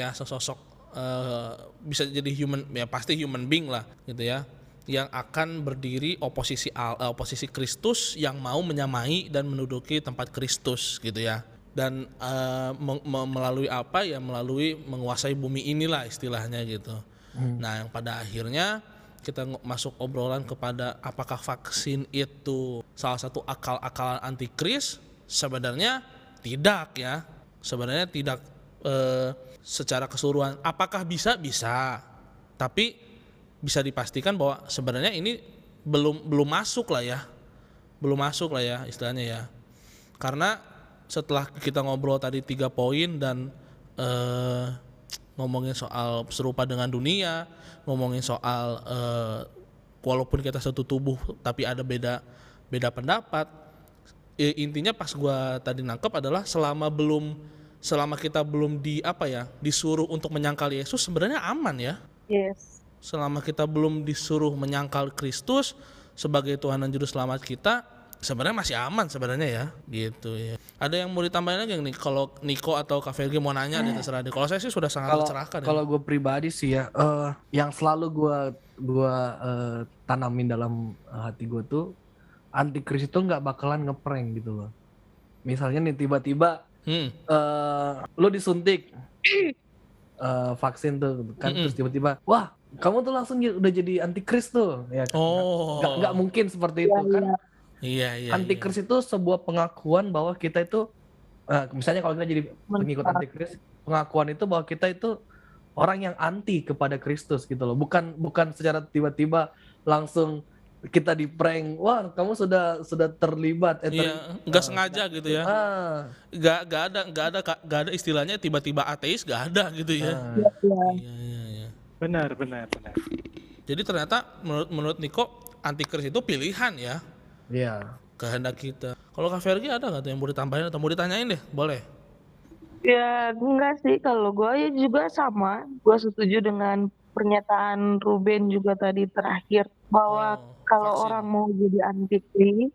bisa jadi human, ya pasti human being lah gitu ya, yang akan berdiri oposisi Kristus, yang mau menyamai dan menduduki tempat Kristus gitu ya. Dan melalui apa ya, melalui menguasai bumi inilah istilahnya gitu. Nah, yang pada akhirnya kita masuk obrolan kepada apakah vaksin itu salah satu akal-akalan antikris? Sebenarnya tidak ya. Sebenarnya tidak secara keseluruhan. Apakah bisa? Bisa. Tapi bisa dipastikan bahwa sebenarnya ini belum masuk lah ya istilahnya ya. Karena setelah kita ngobrol tadi 3 poin dan ngomongin soal serupa dengan dunia, ngomongin soal walaupun kita satu tubuh tapi ada beda pendapat. Intinya pas gue tadi nangkep adalah selama belum selama kita belum disuruh untuk menyangkal Yesus sebenarnya aman ya. Yes. Selama kita belum disuruh menyangkal Kristus sebagai Tuhan dan Juru Selamat kita, sebenarnya masih aman sebenarnya ya, gitu ya. Ada yang mau ditambahin lagi nih? Kalau Niko atau Kak Felgi mau nanya deh terserah deh. Kalau saya sih sudah sangat tercerahkan. Kalau gue pribadi sih ya, yang selalu gue tanamin dalam hati gue tuh, Antikristus tuh nggak bakalan ngeprank gitu loh. Misalnya nih tiba-tiba lo disuntik vaksin tuh kan, terus tiba-tiba wah kamu tuh langsung udah jadi antikris tuh ya kan? Nggak mungkin seperti itu kan. Iya. Antikris itu sebuah pengakuan bahwa kita itu misalnya kalau kita jadi pengikut antikris, pengakuan itu bahwa kita itu orang yang anti kepada Kristus gitu loh. Bukan secara tiba-tiba langsung kita di prank, wah kamu sudah terlibat. Nggak sengaja gitu ya. Nggak ada istilahnya tiba-tiba ateis, nggak ada gitu ya. Iya. Benar. Jadi ternyata menurut Niko antikris itu pilihan ya. Iya. Kehendak kita. Kalau Kak Fergie ada nggak tuh yang mau ditambahin atau mau ditanyain deh, boleh. Ya enggak sih, kalau gue ya juga sama. Gue setuju dengan pernyataan Ruben juga tadi terakhir bahwa kalau vaksin. Orang mau jadi antikris,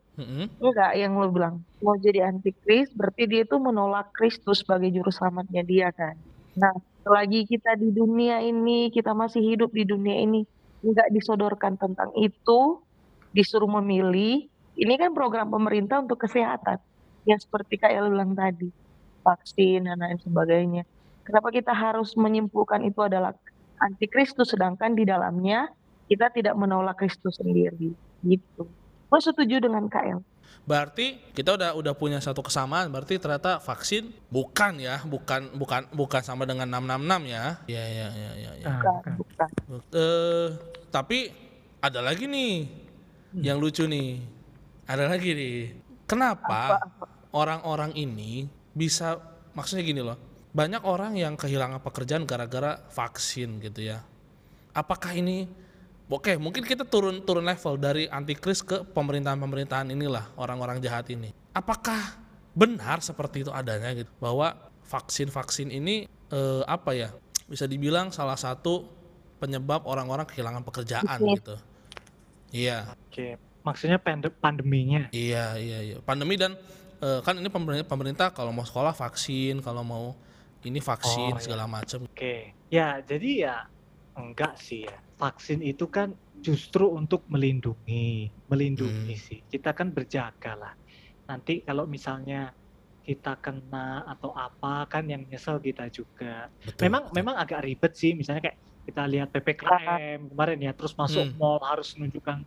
enggak yang lo bilang, mau jadi antikris berarti dia itu menolak Kristus sebagai juru selamatnya dia kan. Nah, selagi kita di dunia ini, kita masih hidup di dunia ini, enggak disodorkan tentang itu, disuruh memilih, ini kan program pemerintah untuk kesehatan, yang seperti Kak El bilang tadi, vaksin dan lain sebagainya. Kenapa kita harus menyimpulkan itu adalah antikristus, sedangkan di dalamnya kita tidak menolak Kristus sendiri, gitu. Gue setuju dengan KL. Berarti kita udah punya satu kesamaan. Berarti ternyata vaksin bukan sama dengan 666 ya. Iya. Bukan. Tapi ada lagi nih yang lucu nih. Ada lagi nih. Kenapa orang-orang ini bisa, maksudnya gini loh. Banyak orang yang kehilangan pekerjaan gara-gara vaksin gitu ya. Apakah ini oke, mungkin kita turun level dari antikris ke pemerintahan-pemerintahan inilah, orang-orang jahat ini. Apakah benar seperti itu adanya gitu? Bahwa vaksin ini bisa dibilang salah satu penyebab orang-orang kehilangan pekerjaan gitu. Iya. Oke, maksudnya pandeminya. Iya. Pandemi dan kan ini pemerintah kalau mau sekolah vaksin, kalau mau ini vaksin segala macam. Oke. Ya, jadi ya enggak sih ya. Vaksin itu kan justru untuk melindungi sih. Kita kan berjaga lah. Nanti kalau misalnya kita kena atau apa kan yang nyesel kita juga. Betul, memang agak ribet sih. Misalnya kayak kita lihat PPKM kemarin ya, terus masuk mall harus menunjukkan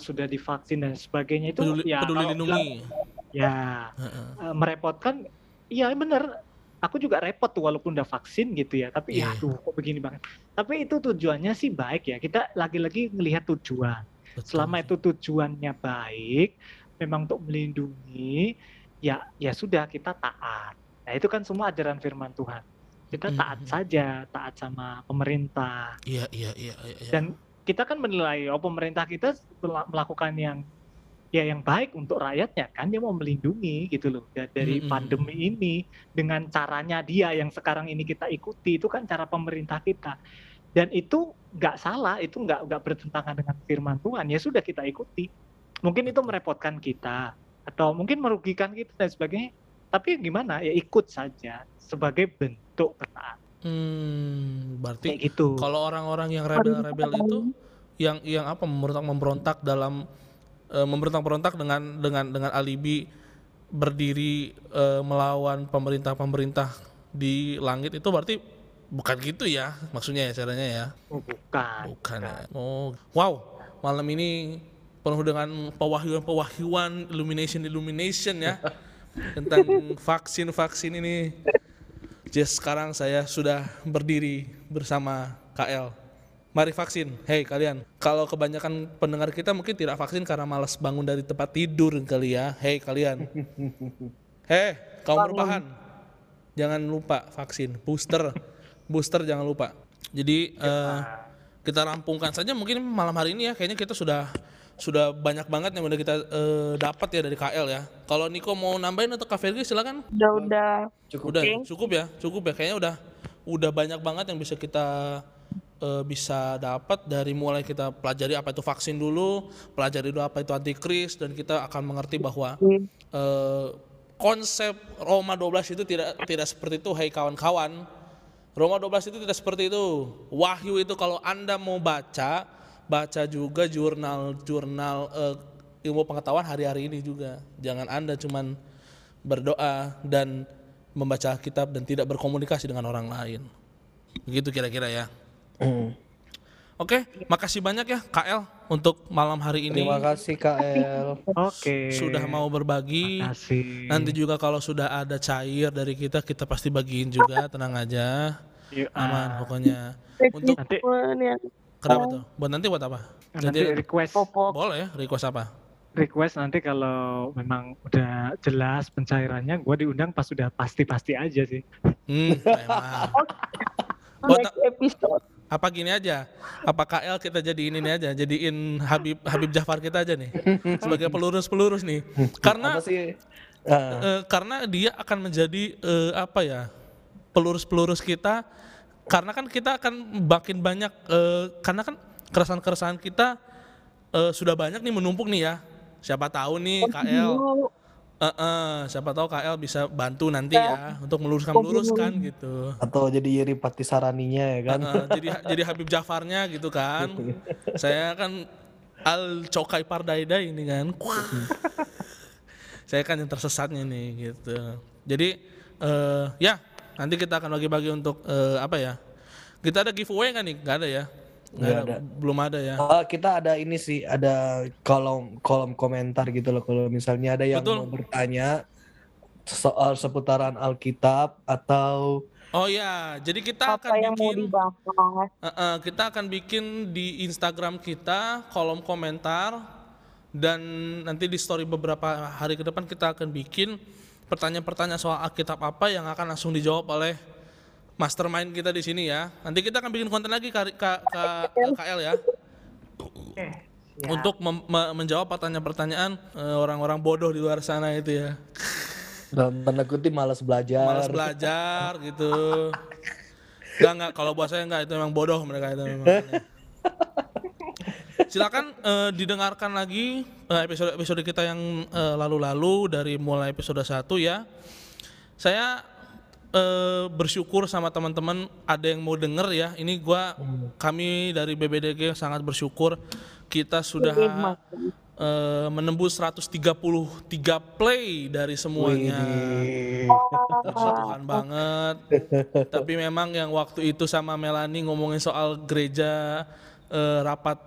sudah divaksin dan sebagainya itu peduli lindungi. Ya, merepotkan. Iya benar. Aku juga repot tuh walaupun udah vaksin gitu ya, tapi kok begini banget. Tapi itu tujuannya sih baik ya, kita lagi-lagi ngelihat tujuan. Betul. Selama itu tujuannya baik, memang untuk melindungi, ya sudah kita taat. Nah itu kan semua ajaran firman Tuhan. Kita taat saja, taat sama pemerintah. Iya. Dan kita kan menilai, pemerintah kita melakukan yang baik untuk rakyatnya kan, dia mau melindungi gitu loh dari pandemi ini dengan caranya dia yang sekarang ini kita ikuti, itu kan cara pemerintah kita dan itu nggak salah, itu nggak bertentangan dengan firman Tuhan, ya sudah kita ikuti. Mungkin itu merepotkan kita atau mungkin merugikan kita dan sebagainya, tapi gimana ya, ikut saja sebagai bentuk ketaatan. Berarti gitu. Kalau orang-orang yang rebel-rebel itu yang memberontak dalam memberontak-berontak dengan alibi berdiri melawan pemerintah di langit, itu berarti bukan gitu ya maksudnya ya caranya ya? Bukan. Oh, wow, malam ini penuh dengan pewahyuan, illumination ya tentang vaksin ini. Jadi sekarang saya sudah berdiri bersama KL. Mari vaksin, hei kalian. Kalau kebanyakan pendengar kita mungkin tidak vaksin karena malas bangun dari tempat tidur kali ya. Hei kalian, hei kaum bertahan, jangan lupa vaksin, booster jangan lupa. Jadi kita rampungkan saja mungkin malam hari ini ya. Kayaknya kita sudah banyak banget yang udah kita dapat ya dari KL ya. Kalau Niko mau nambahin atau Kak Fergie silakan. Udah. Cukup ya. Kayaknya udah banyak banget yang bisa kita bisa dapat dari mulai kita pelajari apa itu vaksin dulu, pelajari dulu apa itu antikris, dan kita akan mengerti bahwa konsep Roma 12 itu tidak seperti itu, hai kawan-kawan. Roma 12 itu tidak seperti itu. Wahyu itu kalau Anda mau baca juga jurnal ilmu pengetahuan hari-hari ini juga. Jangan Anda cuman berdoa dan membaca kitab dan tidak berkomunikasi dengan orang lain. Begitu kira-kira ya. Oke, makasih banyak ya KL untuk malam hari ini. Terima kasih KL. Oke. Sudah mau berbagi. Makasih. Nanti juga kalau sudah ada cair dari kita pasti bagiin juga, tenang aja. Aman pokoknya. Untuk nanti. Kenapa tuh? Buat nanti buat apa? Nanti request. Boleh ya, request apa? Request nanti kalau memang udah jelas pencairannya, gue diundang pas sudah pasti aja sih. Emang. Next episode. Apa gini aja? Apa KL kita jadiin ini aja? Jadiin Habib Jafar kita aja nih sebagai pelurus nih. Karena karena dia akan menjadi pelurus kita. Karena kan kita akan makin banyak karena kan keresahan-keresahan kita sudah banyak nih menumpuk nih ya. Siapa tahu nih KL. Siapa tahu KL bisa bantu nanti ya untuk meluruskan gitu. Atau jadi Yeripati Saraninya ya kan. Jadi Habib Jafarnya gitu kan. Saya kan Al Cokai Pardaidai ini kan. Saya kan yang tersesatnya nih gitu. Jadi ya nanti kita akan bagi-bagi untuk Kita ada giveaway kan nih? Enggak ada ya. Nggak ada. Belum ada ya. Kita ada ini sih, ada kolom komentar gitu loh. Kalau misalnya ada yang mau bertanya soal seputaran Alkitab atau jadi kita akan bikin kita akan bikin di Instagram kita kolom komentar, dan nanti di story beberapa hari ke depan kita akan bikin pertanyaan-pertanyaan soal Alkitab apa yang akan langsung dijawab oleh mastermind kita di sini ya. Nanti kita akan bikin konten lagi KL ya. Untuk menjawab pertanyaan-pertanyaan orang-orang bodoh di luar sana itu ya. Dan menekuni malas belajar gitu. Enggak kalau buat saya enggak, itu memang bodoh mereka itu memang. Silakan didengarkan lagi episode kita yang lalu-lalu dari mulai episode 1 ya. Saya bersyukur sama teman-teman ada yang mau denger ya. Ini kami dari BBDG sangat bersyukur kita sudah menembus 133 play dari semuanya. Puji Tuhan banget. Tapi memang yang waktu itu sama Melani ngomongin soal gereja rapat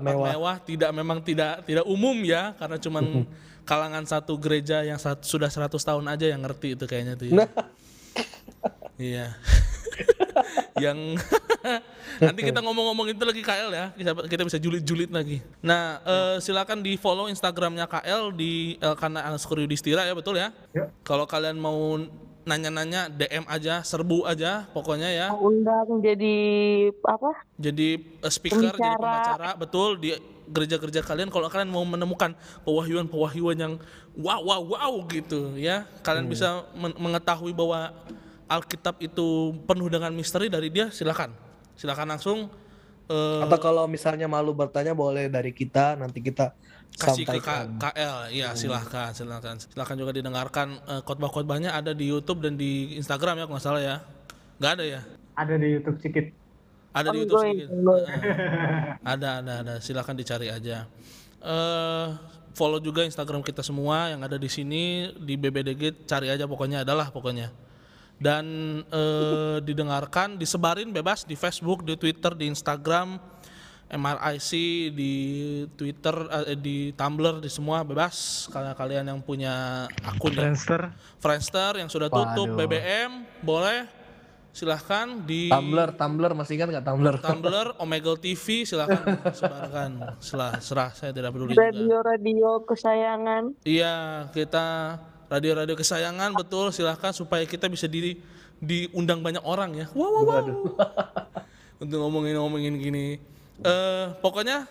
mewah tidak umum ya, karena cuman kalangan satu gereja yang sudah 100 tahun aja yang ngerti itu kayaknya tuh. Ya. Iya. Yang nanti kita ngomong-ngomong itu lagi KL ya. Kita bisa julid-julid lagi. Nah, silakan di-follow Instagramnya KL di elkana_yudistira ya, betul ya? Ya. Kalau kalian mau nanya-nanya DM aja, serbu aja pokoknya ya. Undang jadi apa? Jadi speaker, jadi pembicara, betul di gereja-gereja kalian. Kalau kalian mau menemukan pewahyuan yang wow gitu ya, kalian bisa mengetahui bahwa Alkitab itu penuh dengan misteri dari dia. Silakan langsung. Atau kalau misalnya malu bertanya boleh dari kita, nanti kita kasih ke KL ya. Silakan juga didengarkan khotbah-khotbahnya ada di YouTube dan di Instagram ya kalau nggak salah ya. Nggak ada ya? Ada di YouTube sedikit. Ada di YouTube sedikit. Ada. Silakan dicari aja. Follow juga Instagram kita semua yang ada di sini di BBDG, cari aja pokoknya. Dan didengarkan, disebarin bebas di Facebook, di Twitter, di Instagram, MRIC, di Twitter, di Tumblr, di semua bebas. Kalian yang punya akun Friendster yang sudah tutup, BBM boleh. Silahkan di Tumblr masih kan nggak Tumblr Omegle TV silahkan sebarkan saya tidak peduli. Radio kesayangan, iya kita radio kesayangan betul, silahkan supaya kita bisa diundang banyak orang ya. Wow. untuk ngomongin gini. Pokoknya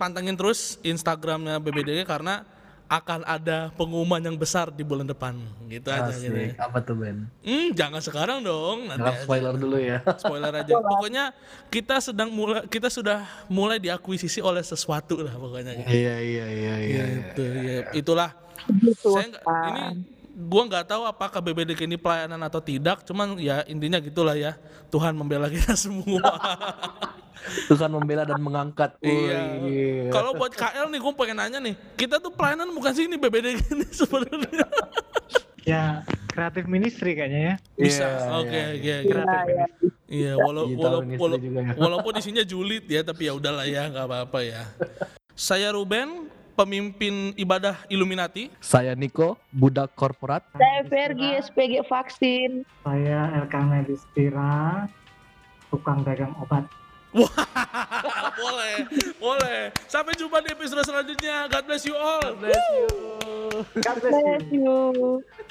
pantengin terus Instagramnya BBDG karena akan ada pengumuman yang besar di bulan depan gitu. Asik. Aja gitu. Apa tuh Ben? Jangan sekarang dong, nanti jangan spoiler aja. Dulu ya. Spoiler aja. Pokoknya kita sudah mulai diakuisisi oleh sesuatu lah pokoknya. Iya. Itulah. Gua nggak tahu apakah BBDG ini pelayanan atau tidak, cuman ya intinya gitulah ya. Tuhan membela kita semua. Tuhan membela dan mengangkat. Iya. Kalau buat KL nih, gue pengen nanya nih, kita tuh pelayanan bukan sih ini BBDG ini sebenarnya. Ya, kreatif ministry kayaknya ya. Bisa. Oke. Iya, walaupun isinya julid ya, tapi ya udahlah ya, nggak apa-apa ya. Saya Ruben, pemimpin ibadah Illuminati. Saya Niko, budak korporat. Saya Fergie, SPG vaksin. Saya Elkana Yudistira, tukang dagang obat. Wah, boleh. Sampai jumpa di episode selanjutnya. God bless you all. God bless you.